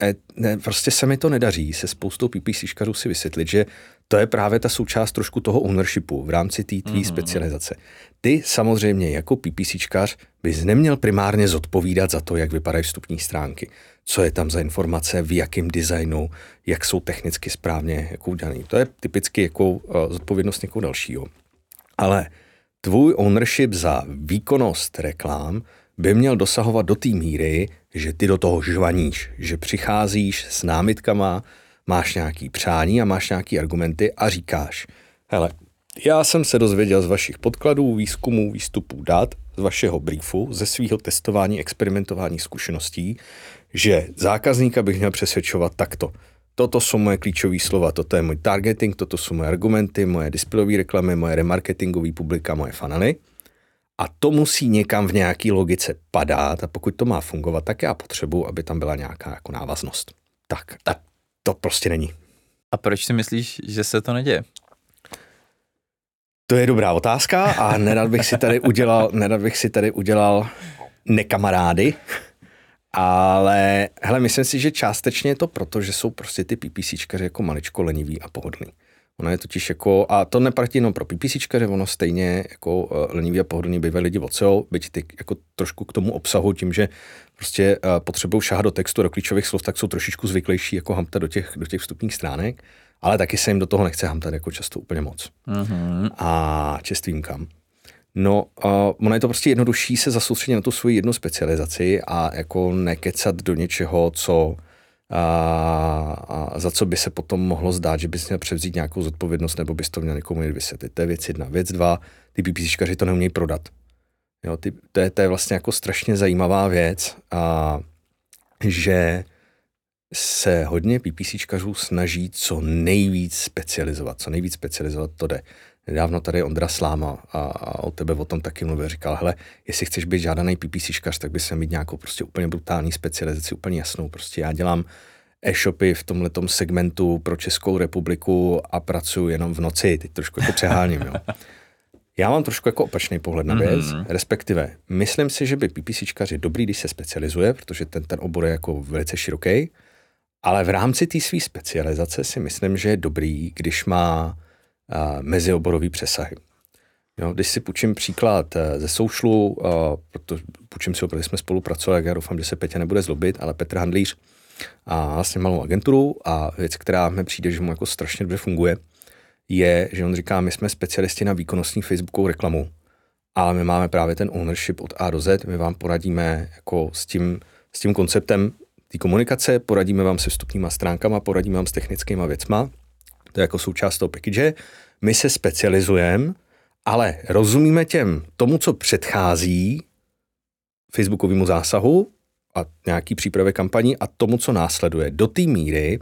e, ne, prostě se mi to nedaří se spoustou PPCčkařů si vysvětlit, že to je právě ta součást trošku toho ownershipu v rámci té tvý mm-hmm. specializace. Ty samozřejmě jako PPCčkař bys neměl primárně zodpovídat za to, jak vypadají vstupní stránky, co je tam za informace, v jakém designu, jak jsou technicky správně jako udělaný. To je typicky jako uh, zodpovědnost někoho dalšího. Ale tvůj ownership za výkonnost reklám by měl dosahovat do té míry, že ty do toho žvaníš, že přicházíš s námitkama, máš nějaký přání a máš nějaký argumenty a říkáš, hele, já jsem se dozvěděl z vašich podkladů, výzkumů, výstupů dat, z vašeho briefu, ze svého testování, experimentování zkušeností, že zákazníka bych měl přesvědčovat takto. Toto jsou moje klíčové slova, toto je můj targeting, toto jsou moje argumenty, moje displejové reklamy, moje remarketingové publika, moje fanely. A to musí někam v nějaký logice padat a pokud to má fungovat, tak já potřebuji, aby tam byla nějaká jako návaznost. Tak, a to prostě není. A proč si myslíš, že se to neděje? To je dobrá otázka a nerad bych si tady udělal, nerad bych si tady udělal nekamarády. Ale hele, myslím si, že částečně je to proto, že jsou prostě ty PPCčkaři jako maličko leniví a pohodlný. Ono je totiž jako, a to neplatí jenom pro PPCčkaře, ono stejně jako leniví a pohodlný bývají lidi od S E O, byť ty jako trošku k tomu obsahu tím, že prostě potřebují šahat do textu, do klíčových slov, tak jsou trošičku zvyklejší jako hamtat do těch, do těch vstupních stránek, ale taky se jim do toho nechce hamtat jako často úplně moc. Mm-hmm. A čest výjimkám. No, uh, ono je to prostě jednodušší se zasoustředit na tu svoji jednu specializaci a jako nekecat do něčeho, co uh, a, a za co by se potom mohlo zdát, že bys měl převzít nějakou zodpovědnost nebo bys to měl někomu vysvětlit. To je věc jedna. Věc dva, ty PPCčkaři to neumějí prodat. Jo, ty, to, je, to je vlastně jako strašně zajímavá věc, a že se hodně PPCčkařů snaží co nejvíc specializovat, co nejvíc specializovat to jde. Nedávno tady Ondra Sláma a, a o tebe o tom taky mluvil, říkal, hele, jestli chceš být žádaný PPCčkař, tak bys měl mít nějakou prostě úplně brutální specializaci, úplně jasnou. Prostě já dělám e-shopy v tomhletom segmentu pro Českou republiku a pracuji jenom v noci, teď trošku jako přeháním, jo. Já mám trošku jako opačný pohled na věc, mm-hmm. respektive myslím si, že by PPCčkaři dobrý, když se specializuje, protože ten, ten obor je jako velice široký, ale v rámci té své specializace si myslím, že je dobrý, když má a, mezioborový přesahy. Jo, když si půjčím příklad ze Soušlu, protože půjčím si ho, protože jsme spolupracovali, já doufám, že se Péťa nebude zlobit, ale Petr Handlíř a vlastně malou agenturu a věc, která mi přijde, že mu jako strašně dobře funguje, je, že on říká, my jsme specialisti na výkonnostní facebookovou reklamu, ale my máme právě ten ownership od A do Z, my vám poradíme jako s tím, s tím konceptem té komunikace, poradíme vám se vstupníma stránkama, poradíme vám s technickýma věcma, to je jako součást toho package, my se specializujeme, ale rozumíme těm tomu, co předchází facebookovému zásahu a nějaký přípravě kampaní a tomu, co následuje do té míry,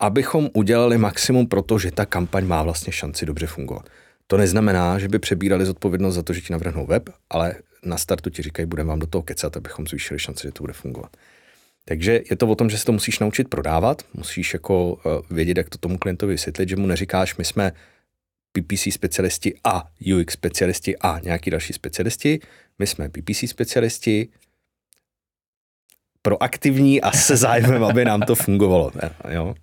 abychom udělali maximum pro to, že ta kampaň má vlastně šanci dobře fungovat. To neznamená, že by přebírali zodpovědnost za to, že ti navrhnou web, ale na startu ti říkají, budeme vám do toho kecat, abychom zvýšili šanci, že to bude fungovat. Takže je to o tom, že se to musíš naučit prodávat, musíš jako vědět, jak to tomu klientovi vysvětlit, že mu neříkáš, my jsme P P C specialisti a U X specialisti a nějaký další specialisti, my jsme P P C specialisti, proaktivní a se zájmem, aby nám to fungovalo. Jo.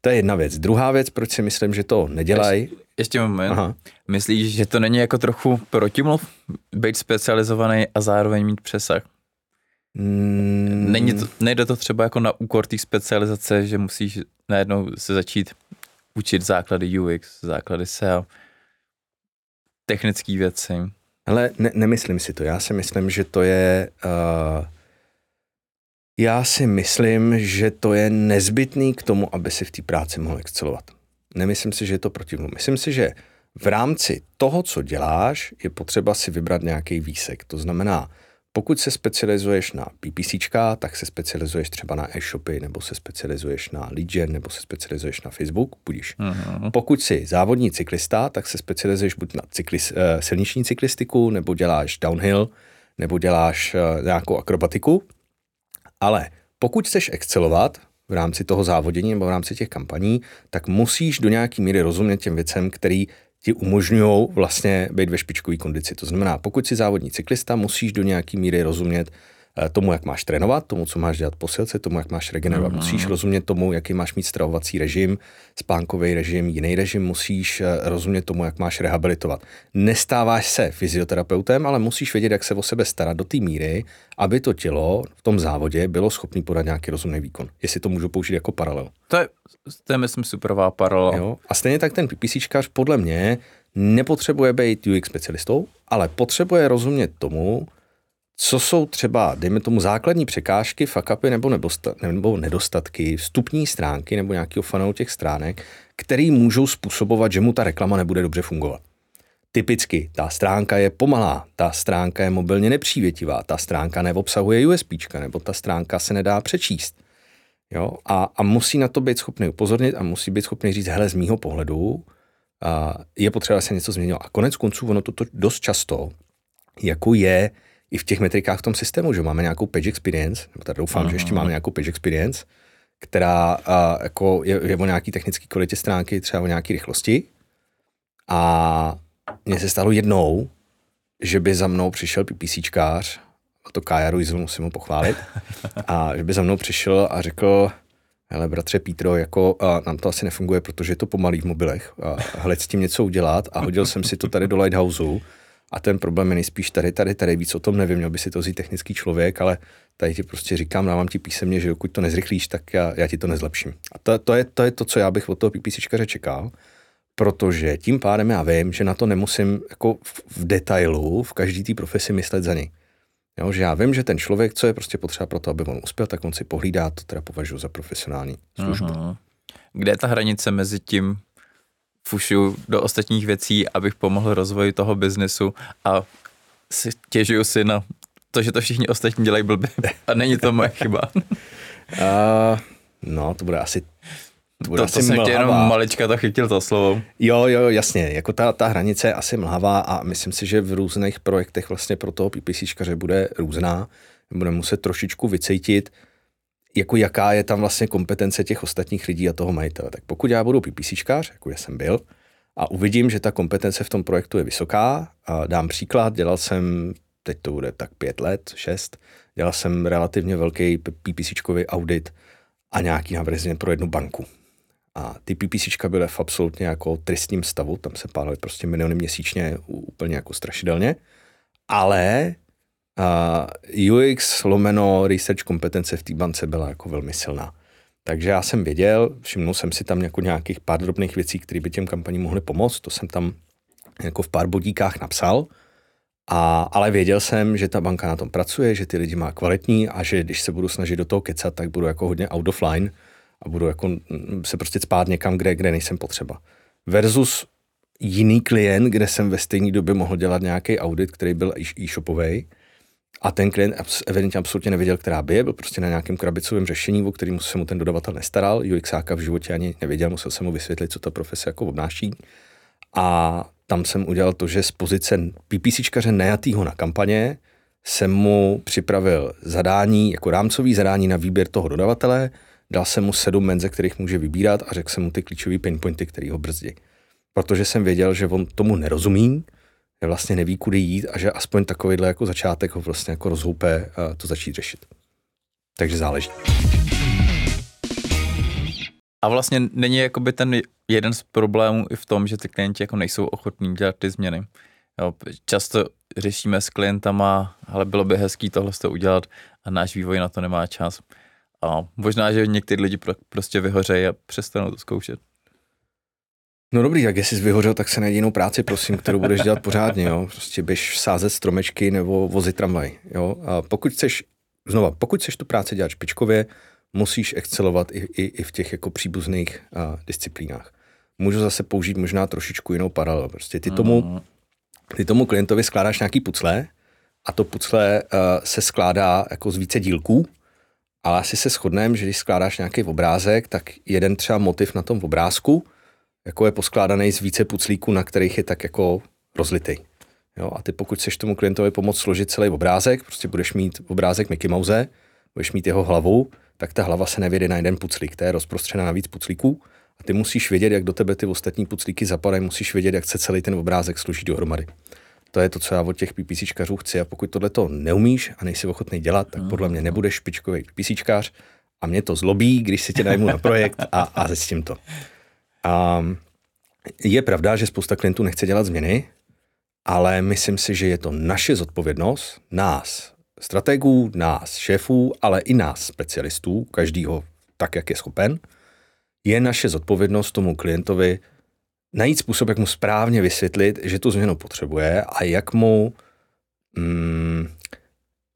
To je jedna věc. Druhá věc, proč si myslím, že to nedělají. Ještě, ještě moment. Aha. Myslíš, že to není jako trochu protimluv? Být specializovaný a zároveň mít přesah? Mm. Není to, nejde to třeba jako na úkor té specializace, že musíš najednou se začít učit základy U X, základy S E O, technické věci? Ale ne, nemyslím si to. Já si myslím, že to je... Uh... Já si myslím, že to je nezbytný k tomu, aby si v té práci mohl excelovat. Nemyslím si, že je to protivno. Myslím si, že v rámci toho, co děláš, je potřeba si vybrat nějaký výsek. To znamená, pokud se specializuješ na PPCčka, tak se specializuješ třeba na e-shopy, nebo se specializuješ na lead gen, nebo se specializuješ na Facebook, budíš. Aha. Pokud jsi závodní cyklista, tak se specializuješ buď na cyklis, silniční cyklistiku, nebo děláš downhill, nebo děláš nějakou akrobatiku. Ale pokud chceš excelovat v rámci toho závodění nebo v rámci těch kampaní, tak musíš do nějaký míry rozumět těm věcem, které ti umožňují vlastně být ve špičkové kondici. To znamená, pokud jsi závodní cyklista, musíš do nějaký míry rozumět tomu, jak máš trénovat, tomu, co máš dělat posilce, tomu, jak máš regenerovat. Musíš rozumět tomu, jaký máš mít stravovací režim, spánkový režim, jiný režim, musíš rozumět tomu, jak máš rehabilitovat. Nestáváš se fyzioterapeutem, ale musíš vědět, jak se o sebe starat do té míry, aby to tělo v tom závodě bylo schopné podat nějaký rozumný výkon. Jestli to můžu použít jako paralel. To je, to je myslím, superová paralela. Jo? A stejně tak ten PPCčkař podle mě nepotřebuje být U X specialistou, ale potřebuje rozumět tomu, co jsou třeba, dejme tomu, základní překážky, fuck-upy nebo, nebosta, nebo nedostatky, vstupní stránky nebo nějakého funnelu těch stránek, který můžou způsobovat, že mu ta reklama nebude dobře fungovat. Typicky, ta stránka je pomalá, ta stránka je mobilně nepřívětivá, ta stránka neobsahuje USPčka, nebo ta stránka se nedá přečíst. Jo? A, a musí na to být schopný upozornit a musí být schopný říct, hele, z mýho pohledu a je potřeba se něco změnilo. A konec konců ono to, to dost často, jako je i v těch metrikách v tom systému, že máme nějakou page experience, nebo tady doufám, no, že ještě máme nějakou page experience, která a, jako je, je o nějaký technické kvalitě stránky, třeba o nějaké rychlosti. A mně se stalo jednou, že by za mnou přišel PPCčkař, a to Kája Rojzl, musím ho pochválit, a že by za mnou přišel a řekl, hele bratře Pítro, jako a, nám to asi nefunguje, protože je to pomalý v mobilech, a, hleď s tím něco udělat a hodil jsem si to tady do Lighthouseu, a ten problém je nejspíš tady, tady, tady, víc o tom nevím, měl by si to vzít technický člověk, ale tady ti prostě říkám, dávám ti písemně, že dokud to nezrychlíš, tak já, já ti to nezlepším. A to, to, je, to je to, co já bych od toho PPCčkaře čekal, protože tím pádem já vím, že na to nemusím jako v, v detailu v každý té profesi myslet za něj. Jo, že já vím, že ten člověk, co je prostě potřeba pro to, aby on uspěl, tak on si pohlídá, to teda považuji za profesionální službu. Aha. Kde je ta hranice mezi tím fušuju do ostatních věcí, abych pomohl rozvoji toho biznesu a těžuju si na to, že to všichni ostatní dělají blbě a není to moje chyba? uh, no, to bude asi... To, to, to jsem tě jenom malička to chytil to slovo. Jo, jo, jasně, jako ta, ta hranice je asi mlhavá a myslím si, že v různých projektech vlastně pro toho PPCčkaře bude různá. Budeme muset trošičku vycejtit, jako jaká je tam vlastně kompetence těch ostatních lidí a toho majitele. Tak pokud já budu PPCčkař, jako já jsem byl, a uvidím, že ta kompetence v tom projektu je vysoká, a dám příklad, dělal jsem, teď to bude tak pět let, šest, dělal jsem relativně velký PPCčkový audit a nějaký návrh pro jednu banku. A ty PPCčka byly v absolutně jako tristním stavu, tam se pálily prostě miliony měsíčně, úplně jako strašidelně, ale uh, U X lomeno research kompetence v té bance byla jako velmi silná. Takže já jsem věděl, všimnul jsem si tam jako nějakých pár drobných věcí, které by těm kampaním mohly pomoct, to jsem tam jako v pár bodíkách napsal, a, ale věděl jsem, že ta banka na tom pracuje, že ty lidi má kvalitní a že když se budu snažit do toho kecat, tak budu jako hodně out of line, a budu jako se prostě cpát někam, kde, kde nejsem potřeba. Versus jiný klient, kde jsem ve stejné době mohl dělat nějaký audit, který byl e-shopovej a ten klient evidentně absolutně nevěděl, která by je, byl prostě na nějakém krabicovém řešení, o kterém se mu ten dodavatel nestaral, UXáka v životě ani nevěděl, musel jsem mu vysvětlit, co ta profese jako obnáší. A tam jsem udělal to, že z pozice PPCčkaře najatýho na kampaně jsem mu připravil zadání, jako rámcový zadání na výběr toho dodavatele. Dal jsem mu sedm men, ze kterých může vybírat a řekl jsem mu ty klíčový pinpointy, který ho brzdí. Protože jsem věděl, že on tomu nerozumí, že vlastně neví, kudy jít a že aspoň takovýhle jako začátek ho vlastně jako rozhoupé to začít řešit. Takže záleží. A vlastně není jakoby ten jeden z problémů i v tom, že ty klienti jako nejsou ochotní dělat ty změny. Jo, často řešíme s klientama, ale bylo by hezký tohle to udělat a náš vývoj na to nemá čas. A možná, že někteří lidi pro, prostě vyhořejí a přestanou to zkoušet. No dobrý, tak jestli jsi vyhořel, tak se najdi jinou práci, prosím, kterou budeš dělat pořádně, jo. Prostě běž sázet stromečky nebo vozit tramvaj, jo. A pokud chceš, znova, pokud chceš tu práci dělat špičkově, musíš excelovat i, i, i v těch jako příbuzných a, disciplínách. Můžu zase použít možná trošičku jinou paralelu. Prostě ty tomu, ty tomu klientovi skládáš nějaký pucle a to pucle a, se skládá jako z více dílků. Ale asi se shodneme, že když skládáš nějaký obrázek, tak jeden třeba motiv na tom obrázku jako je poskládaný z více puclíků, na kterých je tak jako rozlitý. Jo, a ty pokud chceš tomu klientovi pomoct složit celý obrázek, prostě budeš mít obrázek Mickey Mouse, budeš mít jeho hlavu, tak ta hlava se nevěde na jeden puclík, ta je rozprostřená na víc puclíků a ty musíš vědět, jak do tebe ty ostatní puclíky zapadají, musíš vědět, jak se celý ten obrázek složí dohromady. To je to, co já od těch PPCčkařů chci a pokud tohleto neumíš a nejsi ochotný dělat, tak podle mě nebudeš špičkový PPCčkař a mě to zlobí, když si tě najmu na projekt a, a zjistím to. A je pravda, že spousta klientů nechce dělat změny, ale myslím si, že je to naše zodpovědnost, nás, strategů, nás, šéfů, ale i nás, specialistů, každýho tak, jak je schopen, je naše zodpovědnost tomu klientovi najít způsob, jak mu správně vysvětlit, že tu změnu potřebuje a jak mu, mm,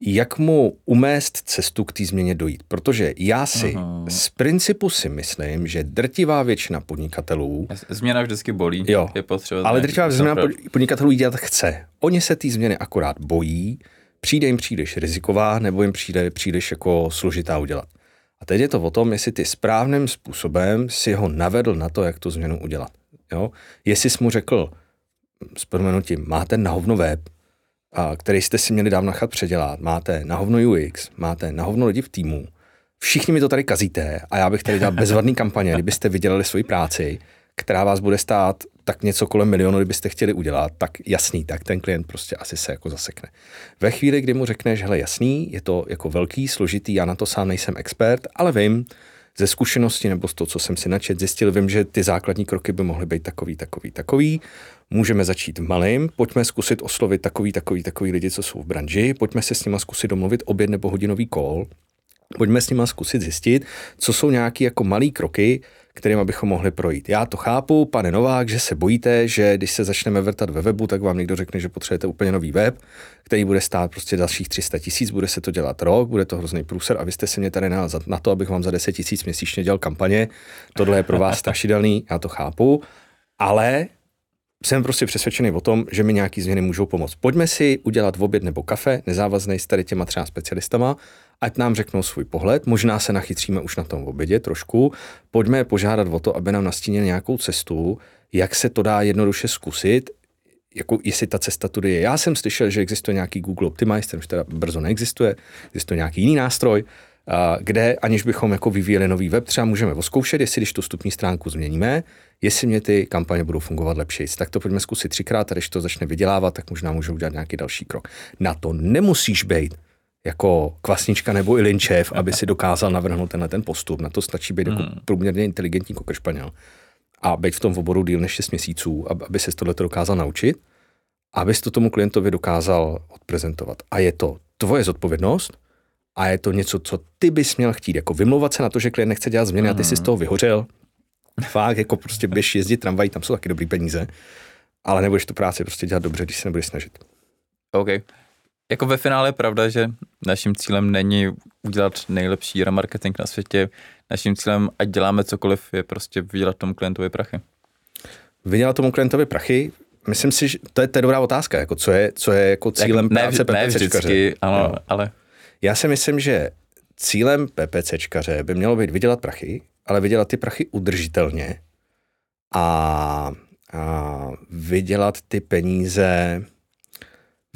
jak mu umést cestu k té změně dojít. Protože já si Aha. z principu si myslím, že drtivá většina podnikatelů... Změna vždycky bolí. Jo, je potřeba ale drtivá většina podnikatelů ji dělat chce. Oni se té změny akorát bojí, přijde jim příliš riziková nebo jim přijde příliš jako složitá udělat. A teď je to o tom, jestli ty správným způsobem si ho navedl na to, jak tu změnu udělat. Jo? Jestli jsi mu řekl, s proměnutím, máte na hovno web, a, který jste si měli dávno nechat předělat, máte na hovno U X, máte na hovno lidi v týmu, všichni mi to tady kazíte a já bych tady dělal bezvadný kampaně, kdybyste vydělali svoji práci, která vás bude stát tak něco kolem milionu, kdybyste chtěli udělat, tak jasný, tak ten klient prostě asi se jako zasekne. Ve chvíli, kdy mu řekneš, hele jasný, je to jako velký, složitý, já na to sám nejsem expert, ale vím, ze zkušenosti nebo z toho, co jsem si načet, zjistil, vím, že ty základní kroky by mohly být takový, takový, takový. Můžeme začít malým, pojďme zkusit oslovit takový, takový, takový lidi, co jsou v branži, pojďme se s nima zkusit domluvit oběd nebo hodinový call, pojďme s nima zkusit zjistit, co jsou nějaké jako malé kroky, kterým bychom mohli projít. Já to chápu, pane Novák, že se bojíte, že když se začneme vrtat ve webu, tak vám někdo řekne, že potřebujete úplně nový web, který bude stát prostě dalších tři sta tisíc, bude se to dělat rok, bude to hrozný průser a vy jste se mě tady názat na to, abych vám za deset tisíc měsíčně dělal kampaně. Tohle je pro vás strašidelný, já to chápu, ale jsem prostě přesvědčený o tom, že mi nějaký změny můžou pomoct. Pojďme si udělat oběd nebo kafe, nezávaznej s tady těma třeba specialistama, ať nám řeknou svůj pohled, možná se nachytříme už na tom obědě trošku, pojďme je požádat o to, aby nám nastínili nějakou cestu, jak se to dá jednoduše zkusit, jako jestli ta cesta tudy je. Já jsem slyšel, že existuje nějaký Google Optimize, ten už teda brzo neexistuje, existuje nějaký jiný nástroj, kde aniž bychom jako vyvíjeli nový web, třeba můžeme oskoušet, jestli když tu vstupní stránku změníme, jestli mě ty kampaně budou fungovat lepší. Tak to pojďme zkusit třikrát a když to začne vydělávat, tak možná můžou udělat nějaký další krok. Na to nemusíš být jako Kvasnička nebo Ilinčev, aby si dokázal navrhnout tenhle ten postup. Na to stačí být hmm. jako průměrně inteligentní kokr Španěl a být v tom oboru díl než šest měsíců, aby ses tohleto dokázal naučit, abys to tomu klientovi dokázal odprezentovat. A je to tvoje zodpovědnost. A je to něco, co ty bys měl chtít, jako vymlouvat se na to, že klient nechce dělat změny a ty jsi z toho vyhořel. Fakt, jako prostě běž jezdit tramvají, tam jsou taky dobrý peníze, ale nebudeš tu práci prostě dělat dobře, když se nebudeš snažit. OK. Jako ve finále je pravda, že naším cílem není udělat nejlepší remarketing na světě. Naším cílem, ať děláme cokoliv, je prostě vydělat tomu klientovi prachy. Vydělat tomu klientovi prachy? Myslím si, že to je, to je dobrá otázka, jako co je, co je jako cílem tak práce PPCčkaře. Ano, ale já si myslím, že cílem PPCčkaře by mělo být vydělat prachy, ale vydělat ty prachy udržitelně a, a vydělat ty peníze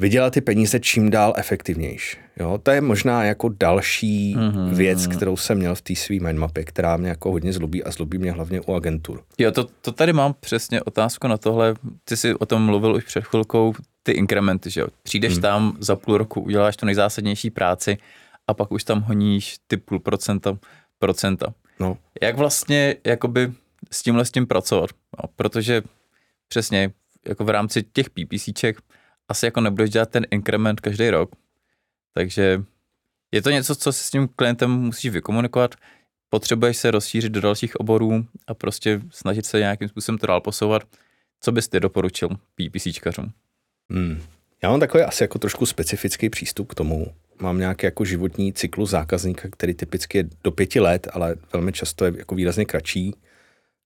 vydělat ty peníze čím dál efektivnější. Jo? To je možná jako další mm-hmm. věc, kterou jsem měl v té svý mindmapě, která mě jako hodně zlobí a zlobí mě hlavně u agentur. Jo, to, to tady mám přesně otázku na tohle. Ty jsi o tom mluvil už před chvilkou, ty inkrementy, že jo. Přijdeš hmm. tam, za půl roku uděláš tu nejzásadnější práci a pak už tam honíš ty půl procenta, procenta. No. Jak vlastně jakoby s tímhle s tím pracovat? No, protože přesně jako v rámci těch PPCček asi jako nebudeš dělat ten inkrement každý rok. Takže je to něco, co s tím klientem musíš vykomunikovat, potřebuješ se rozšířit do dalších oborů a prostě snažit se nějakým způsobem to dál posouvat. Co bys ty doporučil PPCčkařům? Hmm. Já mám takový asi jako trošku specifický přístup k tomu. Mám nějaký jako životní cyklus zákazníka, který typicky je do pěti let, ale velmi často je jako výrazně kratší,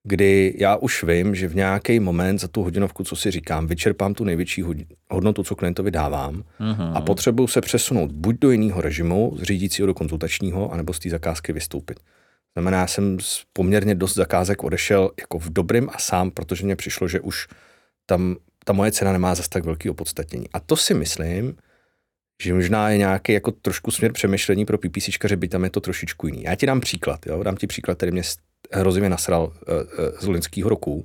kdy já už vím, že v nějaký moment za tu hodinovku, co si říkám, vyčerpám tu největší hodnotu, co klientovi dávám Aha. a potřebuju se přesunout buď do jiného režimu, z řídícího do konzultačního, anebo z té zakázky vystoupit. Znamená, já jsem z poměrně dost zakázek odešel jako v dobrým a sám, protože mě přišlo, že už tam ta moje cena nemá zas tak velký opodstatnění. A to si myslím, že možná je nějaký jako trošku směr přemýšlení pro PPCčkaře, by tam je to trošičku jiný. Já ti dám příklad, jo? Dám ti příklad, který mě hrozně nasral uh, uh, z loňského roku.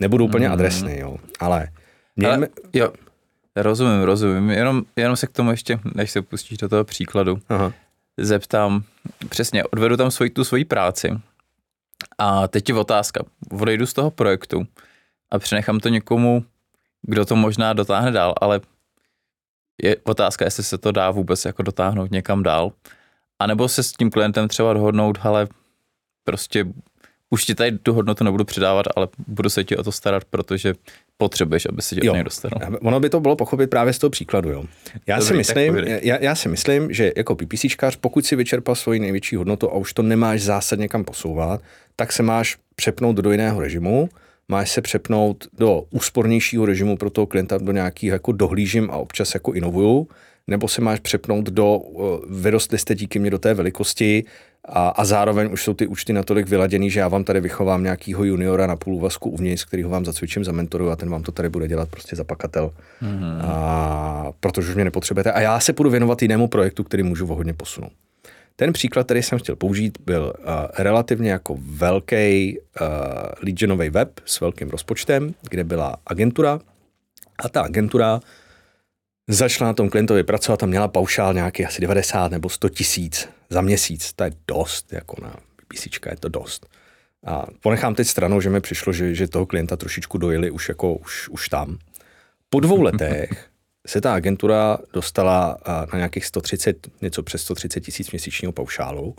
Nebudu úplně mm-hmm. adresný, jo, ale... Mě... ale jo, rozumím, rozumím. Jenom, jenom se k tomu ještě, než se pustíš do toho příkladu, Aha. zeptám, přesně, odvedu tam svoji, tu svoji práci a teď je otázka. Odejdu z toho projektu a přenechám to někomu, kdo to možná dotáhne dál, ale je otázka, jestli se to dá vůbec jako dotáhnout někam dál. A nebo se s tím klientem třeba dohodnout, hele, prostě už ti tady tu hodnotu nebudu předávat, ale budu se ti o to starat, protože potřebuješ, aby se ti o něj dostal. Ono by to bylo pochopit právě z toho příkladu, jo. Já, to si, myslím, já, já si myslím, že jako PPCčkař, pokud si vyčerpal svoji největší hodnotu a už to nemáš zásadně kam posouvat, tak se máš přepnout do jiného režimu, máš se přepnout do úspornějšího režimu pro toho klienta, do nějakých jako dohlížím a občas jako inovuju, nebo se máš přepnout do vyrostli jste díky mě do té velikosti a, a zároveň už jsou ty účty natolik vyladěný, že já vám tady vychovám nějakýho juniora na půl úvazku uvnitř, kterýho vám zacvičím, zamentoruju a ten vám to tady bude dělat prostě za pakatel, mm-hmm. a, protože už mě nepotřebujete a já se budu věnovat jinému projektu, který můžu vohodně posunout. Ten příklad, který jsem chtěl použít, byl uh, relativně jako velký uh, lead genový web s velkým rozpočtem, kde byla agentura a ta agentura začala na tom klientovi pracovat a měla paušál nějaký asi devadesát nebo sto tisíc za měsíc. To je dost, jako na PPCčka je to dost. A ponechám teď stranou, že mi přišlo, že, že toho klienta trošičku dojeli už, jako, už, už tam. Po dvou letech se ta agentura dostala na nějakých sto třicet, něco přes sto třicet tisíc měsíčního paušálu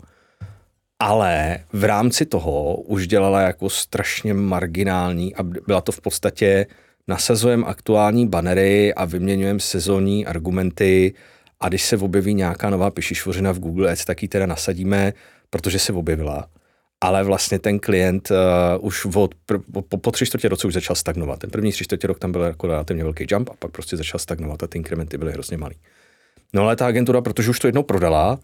ale v rámci toho už dělala jako strašně marginální a byla to v podstatě nasazujeme aktuální banery a vyměňujeme sezónní argumenty a když se objeví nějaká nová pišišvořina v Google Ads, tak ji teda nasadíme, protože se objevila. Ale vlastně ten klient uh, už od, po, po tři čtvrtě roce už začal stagnovat. Ten první tři čtvrtě rok tam byl jako relativně velký jump a pak prostě začal stagnovat a ty inkrementy byly hrozně malý. No ale ta agentura, protože už to jednou prodala,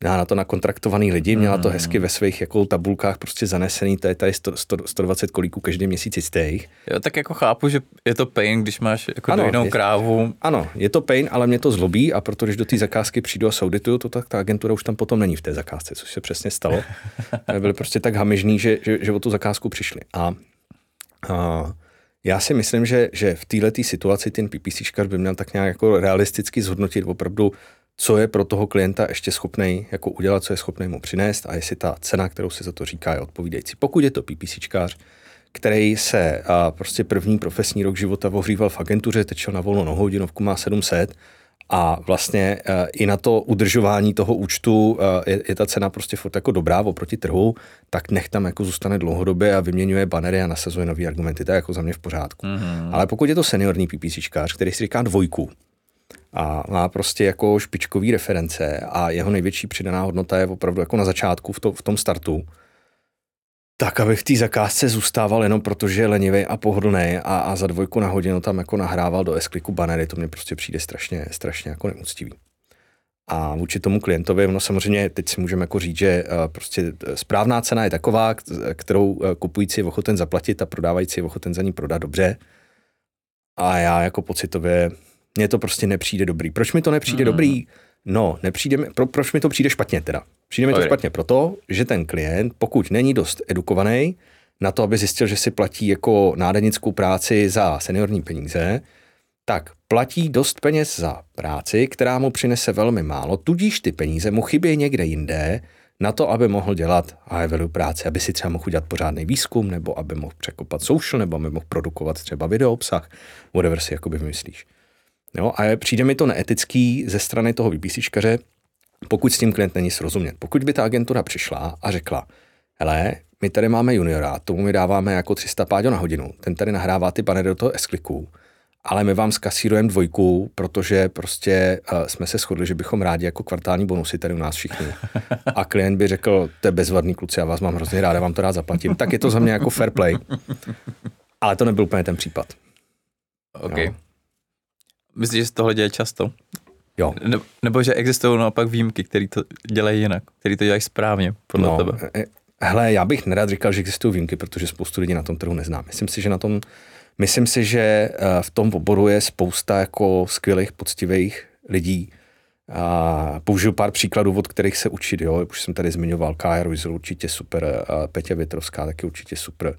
měla na to nakontraktovaný lidi, měla to hezky ve svých jako tabulkách prostě zanesený, tady tady sto dvacet kolíků každý měsíc jistých. Jo, tak jako chápu, že je to pain, když máš jako ano, dojnou je, krávu. Ano, je to pain, ale mě to zlobí a protože do té zakázky přijdu a soudituju to, tak ta agentura už tam potom není v té zakázce, což se přesně stalo. Byli prostě tak hamižní, že, že, že o tu zakázku přišli. A, a já si myslím, že, že v této situaci ten PPCčkař by měl tak nějak jako realisticky zhodnotit opravdu, co je pro toho klienta ještě schopnej jako udělat, co je schopnej mu přinést a jestli ta cena, kterou se za to říká, je odpovídající. Pokud je to PPCčkař, který se a, prostě první profesní rok života ohříval v agentuře, teď šel na volno nohou, hodinovku má sedm set a vlastně a, i na to udržování toho účtu a, je, je ta cena prostě furt jako dobrá oproti trhu, tak nech tam jako zůstane dlouhodobě a vyměňuje banery a nasazuje nový argumenty, to je jako za mě v pořádku. Mm-hmm. Ale pokud je to seniorní PPCčkař, který si říká dvojku, a má prostě jako špičkový reference a jeho největší přidaná hodnota je opravdu jako na začátku v, to, v tom startu, tak aby v té zakázce zůstával jenom protože je lenivej a pohodlnej a, a za dvojku na hodinu tam jako nahrával do S-kliku banery, to mně prostě přijde strašně, strašně jako neúctivý. A vůči tomu klientovi, no samozřejmě teď si můžeme jako říct, že prostě správná cena je taková, kterou kupující je ochoten zaplatit a prodávající je ochoten za ní prodat dobře. A já jako pocitově mně to prostě nepřijde dobrý. Proč mi to nepřijde mm. dobrý? No, nepřijde mi, pro, proč mi to přijde špatně teda? Přijde mi to špatně proto, že ten klient, pokud není dost edukovaný na to, aby zjistil, že si platí jako nádenickou práci za seniorní peníze, tak platí dost peněz za práci, která mu přinese velmi málo, tudíž ty peníze mu chybí někde jinde na to, aby mohl dělat high value práci, aby si třeba mohl dělat pořádný výzkum, nebo aby mohl překopat social, nebo aby mohl produkovat třeba videoobsah, whatever si jakoby vymyslíš. Jo, a přijde mi to neetický ze strany toho PPCčkaře, pokud s tím klient není srozumět. Pokud by ta agentura přišla a řekla, hele, my tady máme juniora, tomu my dáváme jako tři sta páďo na hodinu, ten tady nahrává ty banery do toho S-kliku, ale my vám skasírujeme dvojku, protože prostě uh, jsme se shodli, že bychom rádi jako kvartální bonusy tady u nás všichni. A klient by řekl, to je bezvadný kluci, já vás mám hrozně rád, já vám to rád zaplatím. Tak je to za mě jako fair play. Ale to nebyl úplně ten případ. Okay. No. Myslíš, že se tohle děje často? Jo. Ne, nebo že existují naopak výjimky, které to dělají jinak, které to dělají správně podle no, tebe? Hele, já bych nerad říkal, že existují výjimky, protože spoustu lidí na tom trhu neznám. Myslím si, že na tom, myslím si, že v tom oboru je spousta jako skvělých, poctivých lidí. A použiju pár příkladů, od kterých se učit, jo. Už jsem tady zmiňoval Kája Rojzl, určitě super, Péťa Větrovská taky určitě super.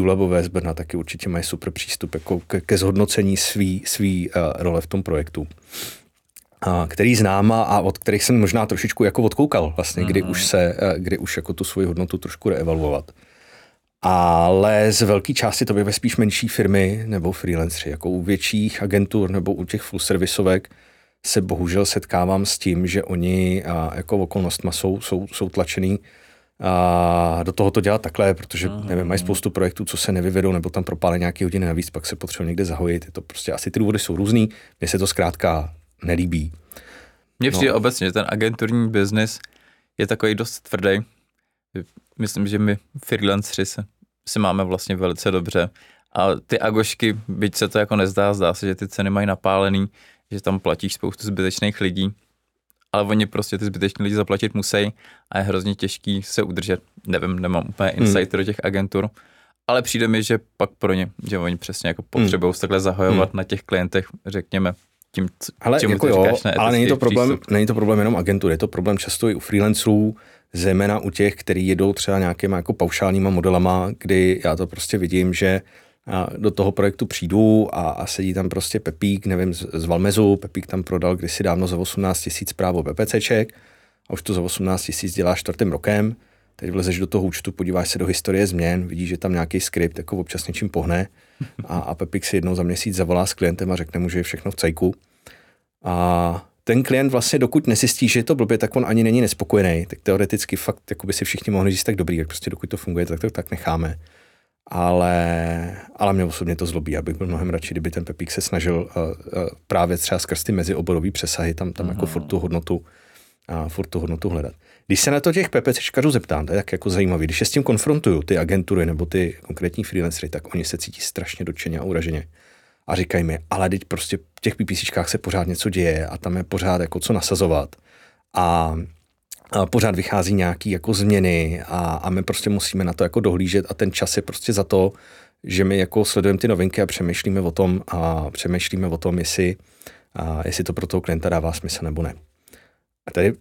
ULABové z Brna taky určitě mají super přístup jako ke, ke zhodnocení svý, svý uh, role v tom projektu, uh, který znám a od kterých jsem možná trošičku jako odkoukal vlastně, kdy mm-hmm. už se, uh, kdy už jako tu svoji hodnotu trošku reevaluovat. Ale z velké části to by spíš menší firmy nebo freelanceri, jako u větších agentur nebo u těch full servisovek se bohužel setkávám s tím, že oni uh, jako okolnostma jsou, jsou, jsou tlačený a do toho to dělat takhle, protože aha, nevím, mají spoustu projektů, co se nevyvedou, nebo tam propálí nějaké hodiny navíc, pak se potřebuje někde zahojit. Je to prostě asi ty důvody jsou různý, mně se to zkrátka nelíbí. Mně přijde no. obecně, že ten agenturní biznis je takový dost tvrdý. Myslím, že my freelanceri se, si máme vlastně velice dobře. A ty agošky, byť se to jako nezdá, zdá se, že ty ceny mají napálený, že tam platíš spoustu zbytečných lidí. Ale oni prostě ty zbytečné lidi zaplatit musí a je hrozně těžký se udržet. Nevím, nemám úplně insight hmm. do těch agentur, ale přijde mi, že pak pro ně, že oni přesně jako potřebují hmm. se takhle zahajovat hmm. na těch klientech, řekněme, tím, ale čemu jako ty jo, říkáš, ne, ale není to, problém, není to problém jenom agentury, je to problém často i u freelancerů, zejména u těch, kteří jedou třeba nějakýma jako paušálníma modelama, kdy já to prostě vidím, že a do toho projektu přijdu a, a sedí tam prostě Pepík, nevím, z, z Valmezu, Pepík tam prodal kdysi dávno za osmnáct tisíc práv o PPCček a už to za osmnáct tisíc děláš čtvrtým rokem, teď vlezeš do toho účtu, podíváš se do historie změn, vidíš, že tam nějaký skript jako občas něčím pohne a, a Pepík si jednou za měsíc zavolá s klientem a řekne mu, že je všechno v cajku a ten klient vlastně, dokud nezjistí, že je to blbě, tak on ani není nespokojený. Tak teoreticky fakt jakoby si všichni mohli říct tak dobrý, tak prostě dokud to funguje, tak to tak necháme. Ale, ale mě osobně to zlobí, abych byl mnohem radši, kdyby ten Pepík se snažil uh, uh, právě třeba skrz ty mezioborový přesahy, tam, tam jako furt tu hodnotu, uh, furt tu hodnotu hledat. Když se na to těch PPCčkařů zeptám, to je tak jako zajímavý, když se s tím konfrontuju ty agentury nebo ty konkrétní freelancery, tak oni se cítí strašně dotčeně a uraženě. A říkají mi, ale teď prostě v těch PPCčkách se pořád něco děje a tam je pořád jako co nasazovat. A, a pořád vychází nějaký jako změny a, a my prostě musíme na to jako dohlížet a ten čas je prostě za to, že my jako sledujeme ty novinky a přemýšlíme o tom, a přemýšlíme o tom, jestli, a jestli to pro toho klienta dává smysl nebo ne. A tady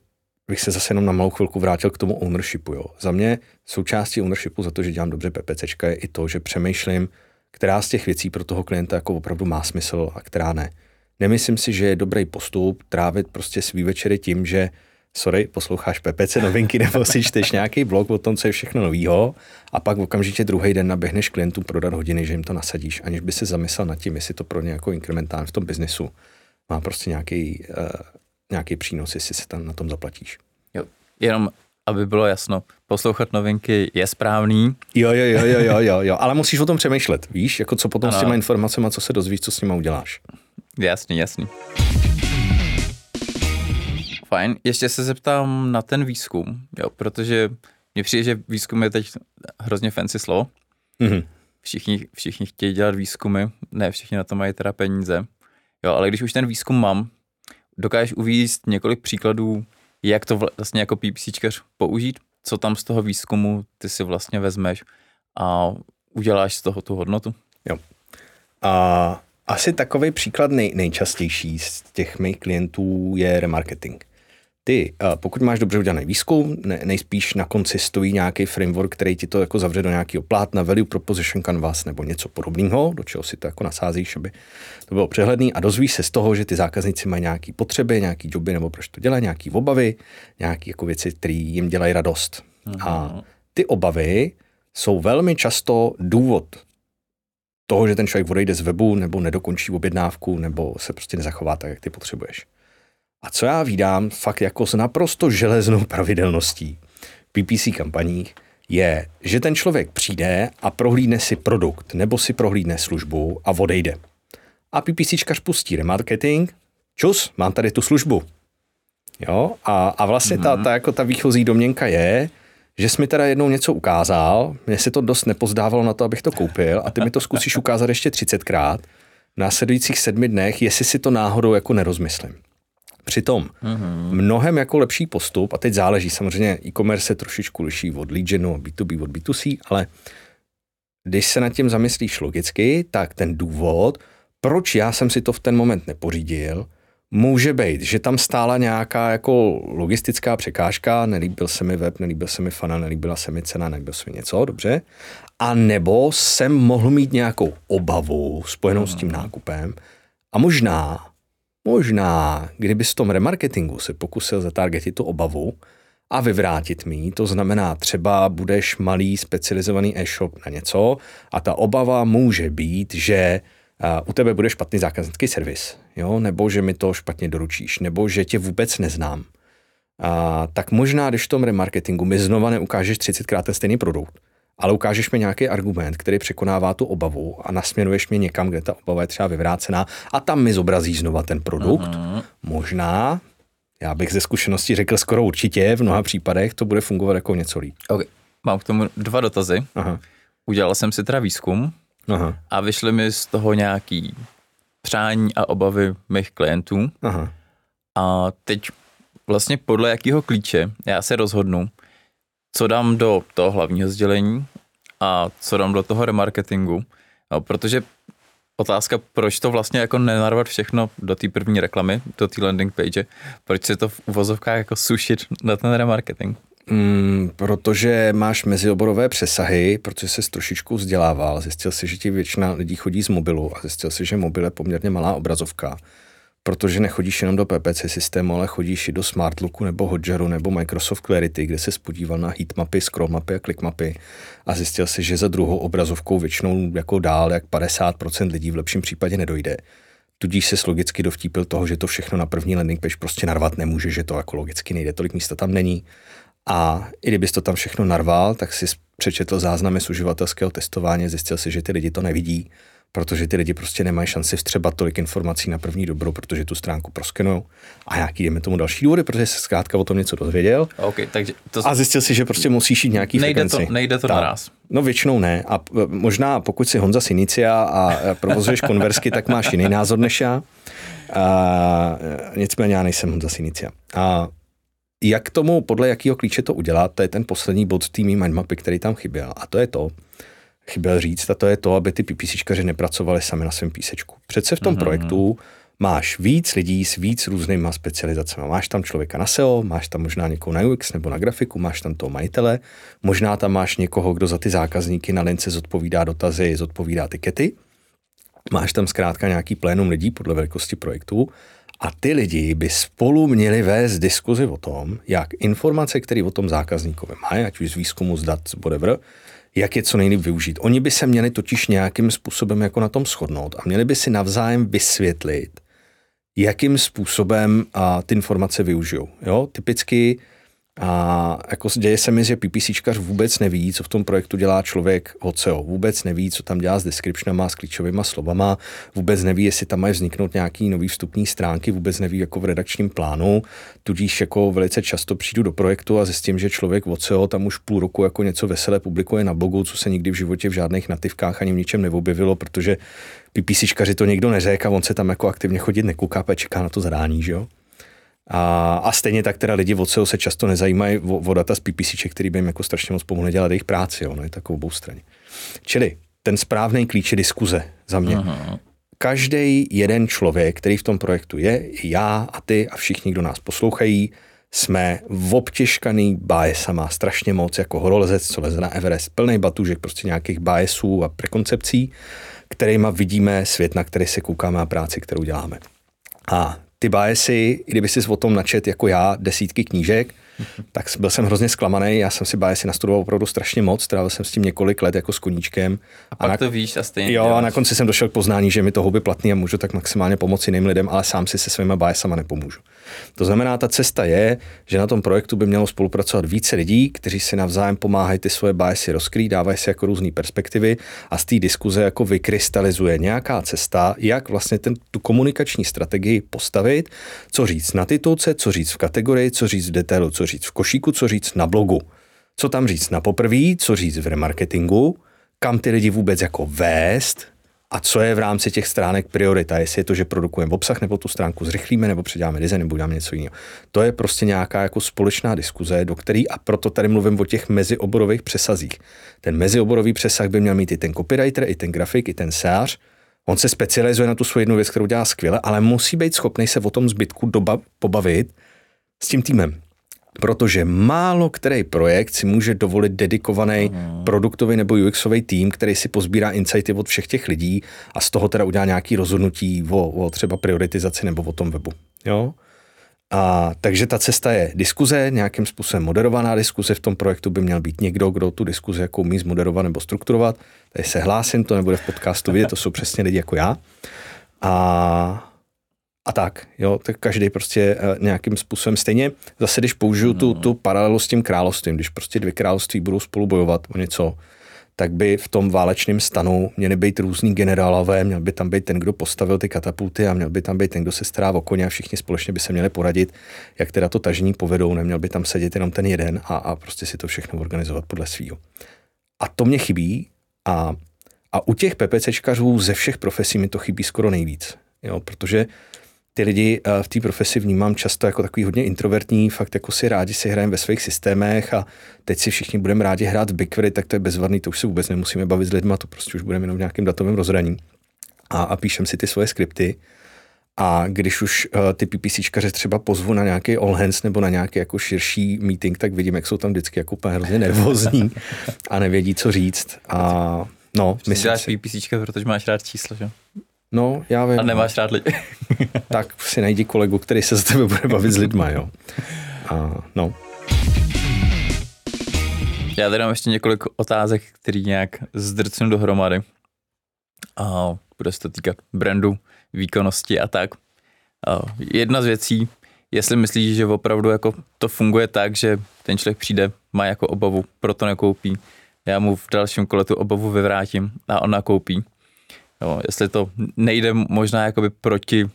bych se zase jenom na malou chvilku vrátil k tomu ownershipu. Jo. Za mě součástí ownershipu za to, že dělám dobře PPCčka, je i to, že přemýšlím, která z těch věcí pro toho klienta jako opravdu má smysl a která ne. Nemyslím si, že je dobrý postup trávit prostě svý večery tím, že sorry, posloucháš P P C novinky nebo si čteš nějaký blog o tom, co je všechno novýho a pak okamžitě druhý den naběhneš klientům prodat hodiny, že jim to nasadíš, aniž by se zamyslel nad tím, jestli to pro ně jako inkrementálně v tom biznesu má prostě nějaký, uh, nějaký přínos, jestli se tam na tom zaplatíš. Jo, jenom aby bylo jasno, poslouchat novinky je správný. Jo, jo, jo, jo, jo, jo, ale musíš o tom přemýšlet, víš, jako co potom ano. S těma informacemi, co se dozvíš, co s nima uděláš. Jasný, jasný. Fajn, ještě se zeptám na ten výzkum, jo, protože mně přijde, že výzkum je teď hrozně fancy slovo. Mm-hmm. Všichni, všichni chtějí dělat výzkumy, ne, všichni na to mají teda peníze, jo, ale když už ten výzkum mám, dokážeš uvést několik příkladů, jak to vlastně jako PPCčkař použít, co tam z toho výzkumu ty si vlastně vezmeš a uděláš z toho tu hodnotu? Jo. A asi takový příklad nej, nejčastější z těch mých klientů je remarketing. Ty, pokud máš dobře udělaný výzkum, ne, nejspíš na konci stojí nějaký framework, který ti to jako zavře do nějakého plátna, value proposition canvas nebo něco podobného, do čeho si to jako nasázíš, aby to bylo přehledný a dozvíš se z toho, že ty zákazníci mají nějaké potřeby, nějaké joby nebo proč to dělají, nějaké obavy, nějaké jako věci, které jim dělají radost. Aha. A ty obavy jsou velmi často důvod toho, že ten člověk odejde z webu nebo nedokončí objednávku nebo se prostě nezachová tak, jak ty potřebuješ. A co já vídám fakt jako s naprosto železnou pravidelností v P P C kampaních, je, že ten člověk přijde a prohlídne si produkt nebo si prohlídne službu a odejde. A PPCčkař pustí remarketing, čus, mám tady tu službu. Jo? A, a vlastně mm-hmm. ta, ta, jako ta výchozí domněnka je, že jsi mi teda jednou něco ukázal, mně se to dost nepozdávalo na to, abych to koupil a ty mi to zkusíš ukázat ještě třicetkrát v následujících sedmi dnech, jestli si to náhodou jako nerozmyslím. Přitom mnohem jako lepší postup, a teď záleží samozřejmě, e-commerce se trošičku liší od lead genu, B two B, od B two C, ale když se nad tím zamyslíš logicky, tak ten důvod, proč já jsem si to v ten moment nepořídil, může být, že tam stála nějaká jako logistická překážka, nelíbil se mi web, nelíbil se mi funnel, nelíbila se mi cena, nelíbil se mi něco, dobře, a nebo jsem mohl mít nějakou obavu spojenou s tím nákupem a možná Možná, kdyby v tom remarketingu se pokusil zatargetit tu obavu a vyvrátit mi, to znamená třeba budeš malý specializovaný e-shop na něco a ta obava může být, že uh, u tebe bude špatný zákaznický servis, jo? Nebo že mi to špatně doručíš, nebo že tě vůbec neznám. Uh, tak možná, když v tom remarketingu mi znova neukážeš třicetkrát ten stejný produkt, ale ukážeš mi nějaký argument, který překonává tu obavu a nasměruješ mě někam, kde ta obava je třeba vyvrácená a tam mi zobrazí znova ten produkt. Aha. Možná, já bych ze zkušenosti řekl skoro určitě, v mnoha případech to bude fungovat jako něco líp. Okay. Mám k tomu dva dotazy. Aha. Udělal jsem si teda výzkum. Aha. A vyšly mi z toho nějaký přání a obavy mých klientů. Aha. A teď vlastně podle jakého klíče já se rozhodnu, co dám do toho hlavního sdělení a co dám do toho remarketingu. No, protože otázka, proč to vlastně jako nenarvat všechno do té první reklamy, do té landing page, proč se to v uvozovkách jako sušit na ten remarketing? Mm, protože máš mezioborové přesahy, protože ses trošičku vzdělával, zjistil si, že ti většina lidí chodí z mobilu a zjistil si, že mobil je poměrně malá obrazovka. Protože nechodíš jenom do P P C systému, ale chodíš i do Smartlooku nebo Hotjaru nebo Microsoft Clarity, kde se podíval na heatmapy, scrollmapy a clickmapy a zjistil si, že za druhou obrazovkou většinou jako dál jak padesát procent lidí v lepším případě nedojde. tudíž se logicky dovtípil toho, že to všechno na první landing page prostě narvat nemůže, že to jako logicky nejde, tolik místa tam není. A i kdybys to tam všechno narval, tak si přečetl záznamy z uživatelského testování, zjistil si, že ty lidi to nevidí, protože ty lidi prostě nemají šanci vstřebat tolik informací na první dobro, protože tu stránku proskenujou a nějaký, jdeme tomu další důvody, protože se zkrátka o tom něco dozvěděl. Okay, takže to... A zjistil si, že prostě musíš jít nějaký nejde frekvenci. To, nejde to tak. Naraz. No většinou ne. A možná pokud jsi Honza Sinicia a provozuješ konverzky, tak máš jiný názor než já. A nicméně já nejsem Honza Sinicia. A jak tomu, podle jakého klíče to udělat, to je ten poslední bod té mý mindmapy, který tam chyběl. A to je to, chyběl říct, a to je to, aby ty PPCčkaři nepracovali sami na svém písečku. Přece v tom mm-hmm. projektu máš víc lidí s víc různýma specializacemi. Máš tam člověka na S E O, máš tam možná někoho na U X nebo na grafiku, máš tam toho majitele, možná tam máš někoho, kdo za ty zákazníky na lince zodpovídá dotazy, zodpovídá tikety. Máš tam zkrátka nějaký plénum lidí podle velikosti projektu a ty lidi by spolu měli vést diskuzi o tom, jak informace, které o tom zákazníkovi mají, ať už z výzkumu, z dat, whatever, jak je co nejlíp využít. Oni by se měli totiž nějakým způsobem jako na tom shodnout a měli by si navzájem vysvětlit, jakým způsobem a, ty informace využijou. Jo? Typicky a, jako děje se mi, že PPCčkař vůbec neví, co v tom projektu dělá člověk od S E O. Vůbec neví, co tam dělá s descriptionama, s klíčovýma slovama, vůbec neví, jestli tam mají vzniknout nějaký nový vstupní stránky, vůbec neví jako v redakčním plánu, tudíž jako velice často přijdu do projektu a zjistím, že člověk od S E O tam už půl roku jako něco veselé publikuje na blogu, co se nikdy v životě v žádných nativkách ani v ničem neobjevilo, protože PPCčkaři to někdo neřekl a on se tam jako aktivně chodit nekouká, čeká na to zadání, že jo? A, a stejně tak teda lidi od S E O se často nezajímají o, o data z PPCček, který by jim jako strašně moc pomohli dělat jejich práci, jo, no, je takovou obou straně. Čili ten správný klíč je diskuze za mě. Aha. Každý jeden člověk, který v tom projektu je, i já a ty a všichni, kdo nás poslouchají, jsme obtěžkaný biasama, strašně moc, jako horolezec, co leze na Everest, plnej batůžek prostě nějakých biasů a prekoncepcí, kterýma vidíme svět, na který se koukáme a práci, kterou děláme. A ty biasy, i kdyby jsi o tom načet jako já desítky knížek, tak byl jsem hrozně zklamaný, já jsem si biasy nastudoval opravdu strašně moc, trávil jsem s tím několik let jako s koníčkem. A pak a na, to víš a stejně. Jo, děláš. A na konci jsem došel k poznání, že mi to hobby platný a můžu tak maximálně pomoci jiným lidem, ale sám si se svýma biasama nepomůžu. To znamená, ta cesta je, že na tom projektu by mělo spolupracovat více lidí, kteří si navzájem pomáhají ty svoje biasy rozkrýt, dávají si jako různé perspektivy a z té diskuze jako vykrystalizuje nějaká cesta, jak vlastně ten, tu komunikační strategii postavit, co říct na titulce, co říct v kategorii, co říct v detailu, co říct v košíku, co říct na blogu, co tam říct na poprví, co říct v remarketingu, kam ty lidi vůbec jako vést a co je v rámci těch stránek priorita, jestli je to, že produkujeme obsah, nebo tu stránku zrychlíme, nebo předáme design, nebo dáme něco jiného. To je prostě nějaká jako společná diskuze, do který, a proto tady mluvím o těch mezioborových přesazích. Ten mezioborový přesah by měl mít i ten copywriter, i ten grafik, i ten S E O, on se specializuje na tu svou jednu věc, kterou dělá skvěle, ale musí být schopný se o tom zbytku doba pobavit s tím týmem. Protože málo který projekt si může dovolit dedikovaný mm. produktový nebo UXový tým, který si pozbírá insighty od všech těch lidí a z toho teda udělá nějaké rozhodnutí o, o třeba prioritizaci nebo o tom webu. Jo? A takže ta cesta je diskuze, nějakým způsobem moderovaná diskuze, v tom projektu by měl být někdo, kdo tu diskuzi jako umí zmoderovat nebo strukturovat. Tady se hlásím, to nebude v podcastu vidět, to jsou přesně lidi jako já. A... A tak, jo, tak každý prostě nějakým způsobem stejně. Zase, když použiju tu, tu paralelu s tím královstvím, když prostě dvě království budou spolu bojovat o něco, tak by v tom válečném stanu měly být různý generálové, měl by tam být ten, kdo postavil ty katapulty a měl by tam být ten, kdo se stará o koně a všichni společně by se měli poradit, jak teda to tažení povedou, neměl by tam sedět jenom ten jeden a, a prostě si to všechno organizovat podle svýho. A to mě chybí a, a u těch PPCčkařů ze všech profesí mi to chybí skoro nejvíc, jo, protože ty lidi v té profesi vnímám často jako takový hodně introvertní, fakt jako si rádi si hrajeme ve svých systémech a teď si všichni budeme rádi hrát v BigQuery, tak to je bezvadný, to už se vůbec nemusíme bavit s lidma, to prostě už budeme jenom v nějakém datovém rozhraní a, a píšem si ty svoje skripty a když už uh, ty PPCčkaře třeba pozvu na nějaký all hands nebo na nějaký jako širší meeting, tak vidím, jak jsou tam vždycky jako úplně hrozně nervózní a nevědí, co říct a no, myslím si. PPCčka, protože máš rád číslo, že? No, já vím. A nemáš rád lidi. Tak si najdi kolegu, který se za tebe bude bavit s lidma, jo. A, no. Já tady mám ještě několik otázek, který nějak zdrcnu dohromady. A Bude se to týkat brandu, výkonnosti a tak. Jedna z věcí, jestli myslíš, že opravdu jako to funguje tak, že ten člověk přijde, má jako obavu, proto nekoupí, já mu v dalším kole tu obavu vyvrátím a on nakoupí. Jo, jestli to nejde možná jakoby proti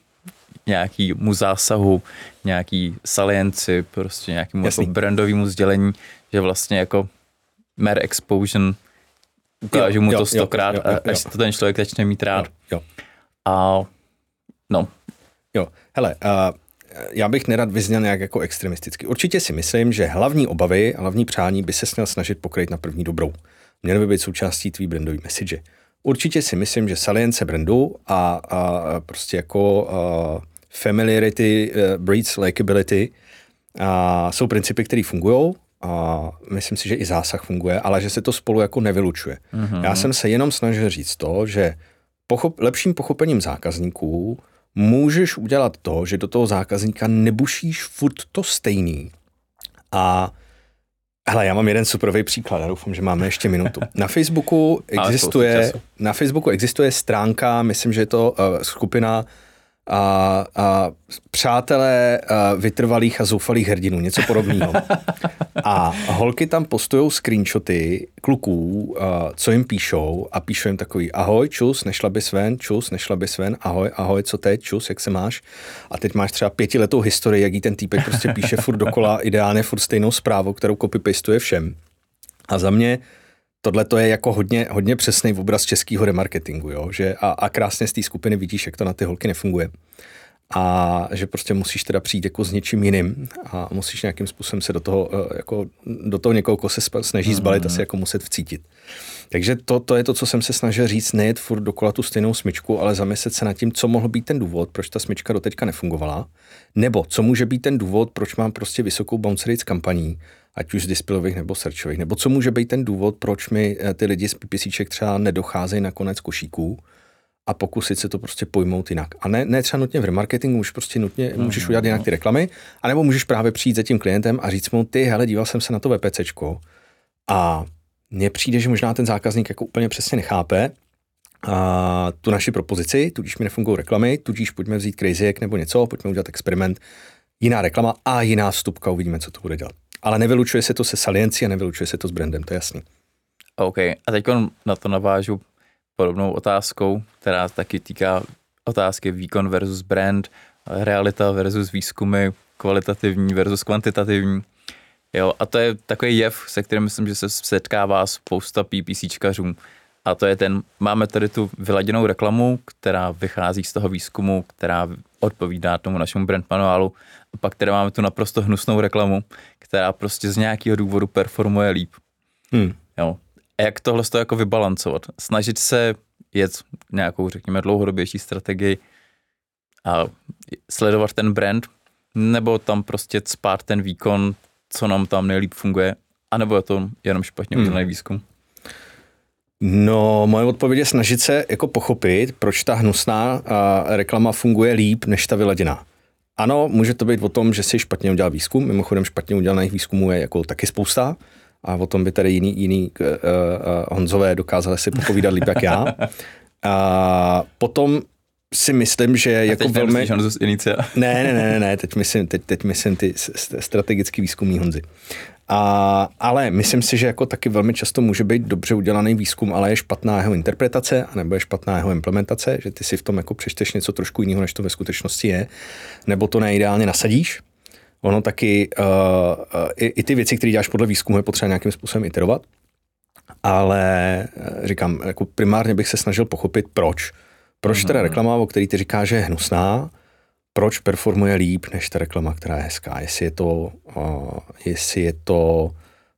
nějakýmu zásahu, nějaký salienci, prostě nějakému jako brandovému sdělení, že vlastně jako mere exposure ukážu mu to stokrát a až to ten člověk začne mít rád. Jo, jo. A no. Jo, hele, uh, já bych nerad vyzněl nějak jako extremisticky. Určitě si myslím, že hlavní obavy a hlavní přání by se měl snažit pokrýt na první dobrou. Měly by být součástí tvý brandový message. Určitě si myslím, že salience brandu a, a prostě jako uh, familiarity, uh, breeds, likability uh, jsou principy, které fungují. A myslím si, že i zásah funguje, ale že se to spolu jako nevylučuje. Uhum. Já jsem se jenom snažil říct to, že pochop, lepším pochopením zákazníků můžeš udělat to, že do toho zákazníka nebušíš furt to stejný. A hele, já mám jeden superový příklad, já doufám, že máme ještě minutu. Na Facebooku existuje, na Facebooku existuje stránka, myslím, že je to uh, skupina A, a přátelé a vytrvalých a zoufalých hrdinů, něco podobného. A holky tam postujou screenshoty kluků, a co jim píšou a píšou jim takový ahoj, čus, nešla bys ven, čus, nešla bys ven, ahoj, ahoj, co teď, čus, jak se máš? A teď máš třeba pětiletou historii, jak jí ten týpek prostě píše furt dokola, ideálně furt stejnou zprávu, kterou copypastuje všem. A za mě tohle to je jako hodně, hodně přesný obraz českého remarketingu, jo? Že a, a krásně z té skupiny vidíš, jak to na ty holky nefunguje. A že prostě musíš teda přijít jako s něčím jiným a musíš nějakým způsobem se do toho, jako, do toho někoho, koho se snaží zbalit mm-hmm. a se jako muset vcítit. Takže to, to je to, co jsem se snažil říct, nejet furt dokola tu stejnou smyčku, ale zamyslet se nad tím, co mohl být ten důvod, proč ta smyčka doteďka nefungovala, nebo co může být ten důvod, proč mám prostě vysokou bounce rate s kampaní, ať už z displayových nebo searchových, nebo co může být ten důvod, proč mi ty lidi z PPCček třeba nedocházejí na konec košíků, a pokusit se to prostě pojmout jinak. A ne, ne třeba nutně v remarketingu, už prostě nutně můžeš udělat jinak ty reklamy, anebo můžeš právě přijít za tím klientem a říct mu, ty, hele, díval jsem se na to PPCčko a mně přijde, že možná ten zákazník jako úplně přesně nechápe a tu naši propozici, tudíž mi nefungují reklamy, tudíž pojďme vzít crazy egg nebo něco, pojďme udělat experiment, jiná reklama a jiná vstupka, uvidíme, co to bude dělat. Ale nevylučuje se to se saliencí a nevylučuje se to s brandem, to je jasný. OK, a teď na to navážu podobnou otázkou, která taky týká otázky výkon versus brand, realita versus výzkumy, kvalitativní versus kvantitativní. Jo, a to je takový jev, se kterým myslím, že se setkává spousta PPCčkařů. A to je ten, máme tady tu vyladěnou reklamu, která vychází z toho výzkumu, která odpovídá tomu našemu brand manuálu. A pak tady máme tu naprosto hnusnou reklamu, která prostě z nějakého důvodu performuje líp. Hmm. Jo. A jak tohle z toho jako vybalancovat? Snažit se jet nějakou, řekněme, dlouhodobější strategii a sledovat ten brand, nebo tam prostě cpát ten výkon, co nám tam nejlíp funguje, anebo je to jenom špatně udělaný hmm. výzkum? No, moje odpověď je snažit se jako pochopit, proč ta hnusná reklama funguje líp než ta vyladěná. Ano, může to být o tom, že si špatně udělal výzkum, mimochodem špatně udělaných výzkumů je jako taky spousta, a o tom by tady jiný, jiný uh, uh, Honzové dokázali si popovídat líp jak já. A potom si myslím, že a jako teď velmi... Teď Honzu Sinicia. Ne, ne, ne, ne, teď myslím, teď, teď myslím ty strategicky výzkumní Honzy. A, ale myslím si, že jako taky velmi často může být dobře udělaný výzkum, ale je špatná jeho interpretace, anebo je špatná jeho implementace, že ty si v tom jako přečteš něco trošku jiného, než to ve skutečnosti je, nebo to neideálně nasadíš. Ono taky, uh, uh, i, i ty věci, které děláš podle výzkumu, je potřeba nějakým způsobem iterovat, ale uh, říkám, jako primárně bych se snažil pochopit, proč. Proč mm-hmm. teda reklama, o který ty říkáš, že je hnusná, proč performuje líp, než ta reklama, která je hezká. Jestli je to, uh, jestli je to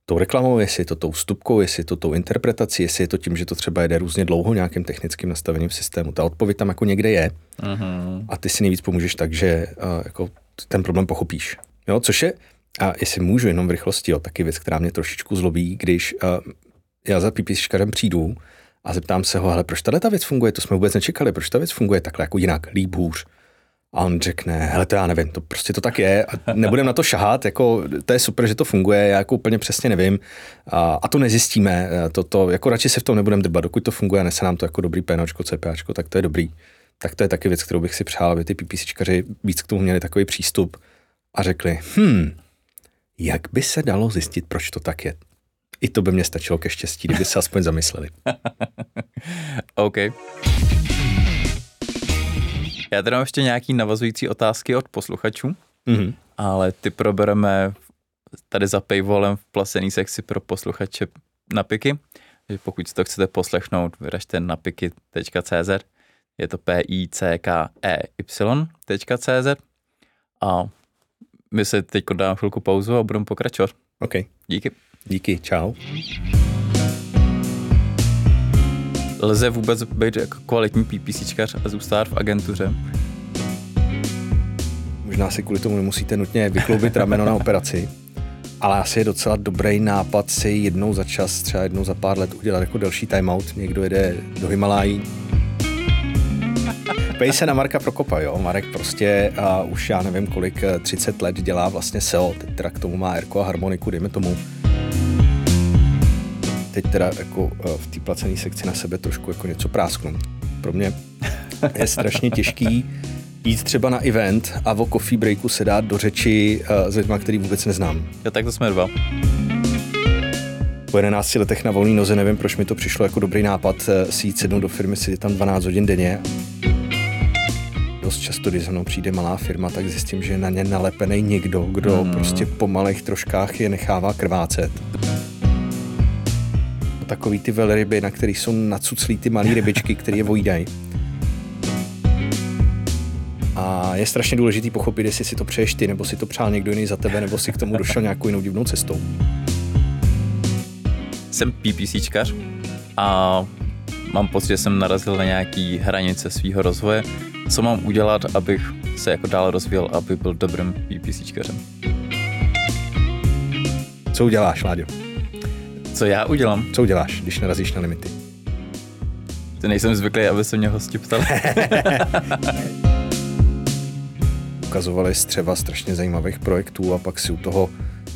tou reklamou, jestli je to tou vstupkou, jestli je to tou interpretací, jestli je to tím, že to třeba jede různě dlouho nějakým technickým nastavením systému. Ta odpověď tam jako někde je mm-hmm. a ty si nejvíc pomůžeš tak, že uh, jako ten problém pochopíš. Jo, což je, a jestli můžu jenom v rychlosti, jo, taky věc, která mě trošičku zlobí, když uh, já za PPCčkařem přijdu a zeptám se ho, hele, proč tato ta věc funguje, to jsme vůbec nečekali, proč ta věc funguje takhle jako jinak, líp, hůř. A on řekne, hele, to já nevím, to prostě to tak je a nebudem na to šahat, jako to je super, že to funguje, já jako úplně přesně nevím a, a to nezjistíme, to, to, jako radši se v tom nebudem drbat, dokud to funguje a nese nám to jako dobrý pénočko, cépéáčko, tak to je dobrý. Tak to je taky věc, kterou bych si přál, aby ty PPCčkaři víc k tomu měli takový přístup a řekli, hm, jak by se dalo zjistit, proč to tak je? I to by mě stačilo ke štěstí, kdyby se aspoň zamysleli. OK. Já teda mám ještě nějaký navazující otázky od posluchačů, mm-hmm. ale ty probereme tady za paywallem v placený sekci pro posluchače na Pickey. Pokud si to chcete poslechnout, vyražte na pickey tečka cé zet. Je to p i c k e y tečka cé zet. A my se teď dáme chvilku pauzu a budeme pokračovat. OK. Díky. Díky, čau. Lze vůbec být jako kvalitní PPCčkař a zůstat v agentuře? Možná si kvůli tomu nemusíte nutně vykloubit rameno na operaci, ale asi je docela dobrý nápad si jednou za čas, třeba jednou za pár let udělat jako delší timeout. Někdo jede do Himalájí. Pej se na Marka Prokopa, jo. Marek prostě uh, už já nevím kolik, třicet let dělá vlastně S E O. Teď teda k tomu má erko a harmoniku, dejme tomu. Teď teda jako v té placené sekci na sebe trošku jako něco prásknu. Pro mě je strašně těžký jít třeba na event a o coffee breaku se dát do řeči s lidma, který vůbec neznám. Já tak to jsme dva. Po jedenácti letech na volné noze nevím, proč mi to přišlo jako dobrý nápad si jít sednout do firmy, sedět tam dvanáct hodin denně. Dost často, když za mnou přijde malá firma, tak zjistím, že je na ně nalepený někdo, kdo hmm. prostě po malých troškách je nechává krvácet. Takový ty velryby, na kterých jsou nacuclí ty malé rybičky, které je vojídají. A je strašně důležitý pochopit, jestli si to přeješ ty, nebo si to přál někdo jiný za tebe, nebo si k tomu došel nějakou jinou divnou cestou. Jsem PPCčkař a mám pocit, že jsem narazil na nějaký hranice svýho rozvoje. Co mám udělat, abych se jako dál rozvíjel, aby byl dobrým PPCčkařem? Co uděláš, Láďo? Co já udělám? Co uděláš, když narazíš na limity? To nejsem zvyklý, aby se mě hosti ptal. Ukazovali střeva strašně zajímavých projektů a pak si u toho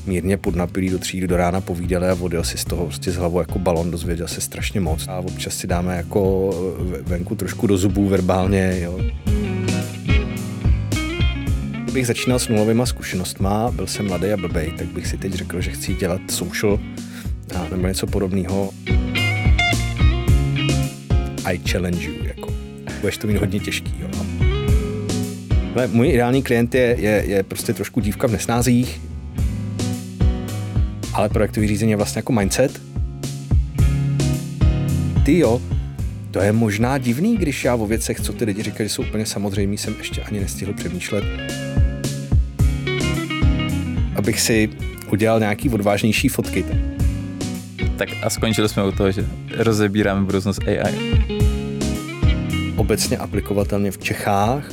mírně podnapilí do tří do rána povídali a odjel si z toho prostě z hlavou jako balon, dozvěděl se strašně moc a občas si dáme jako venku trošku do zubů verbálně, jo. Kdybych začínal s nulovýma zkušenostma, byl jsem mladý a blbej, tak bych si teď řekl, že chci dělat social a nebo něco podobného. I challenge you, jako. Budeš to mít hodně těžký, jo. Ale můj ideální klient je, je, je prostě trošku dívka v nesnázích, ale projektový řízení je vlastně jako mindset. Ty jo, to je možná divný, když já o věcech, co ty lidi říkají, jsou úplně samozřejmý, jsem ještě ani nestihl přemýšlet. Abych si udělal nějaký odvážnější fotky. Tak a skončili jsme u toho, že rozebíráme budoucnost A I. Obecně aplikovatelně v Čechách,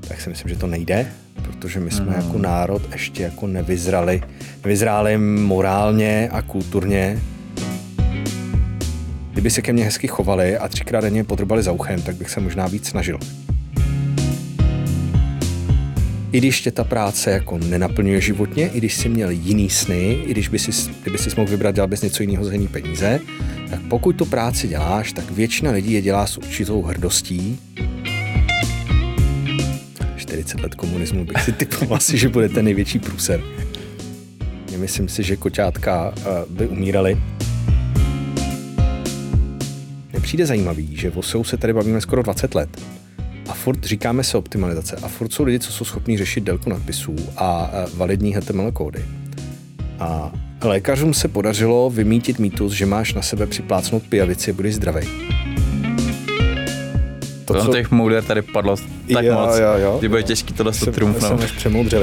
tak si myslím, že to nejde, protože my jsme no. jako národ ještě jako nevyzrali. Nevyzráli morálně a kulturně. Kdyby se ke mně hezky chovali a třikrát denně podrbali za uchem, tak bych se možná víc snažil. I když tě ta práce jako nenaplňuje životně, i když jsi měl jiný sny, i když by si, kdyby si mohl vybrat, dělal bys něco jiného za jiný peníze, tak pokud tu práci děláš, tak většina lidí je dělá s určitou hrdostí. čtyřicet let komunismu bych si typoval asi, že bude ten největší průser. Myslím si, že koťátka by umírali. Nepřijde zajímavý, že o S E O se tady bavíme skoro dvacet let. A furt říkáme se optimalizace a furt jsou lidi, co jsou schopní řešit délku nadpisů a validní H T M L kódy. A lékařům se podařilo vymítit mýtus, že máš na sebe připlácnout pijavici a budeš zdravej. To, co... těch moudr tady padlo tak jo, moc, jo, jo, že bude jo. těžký tohle se trumfnout.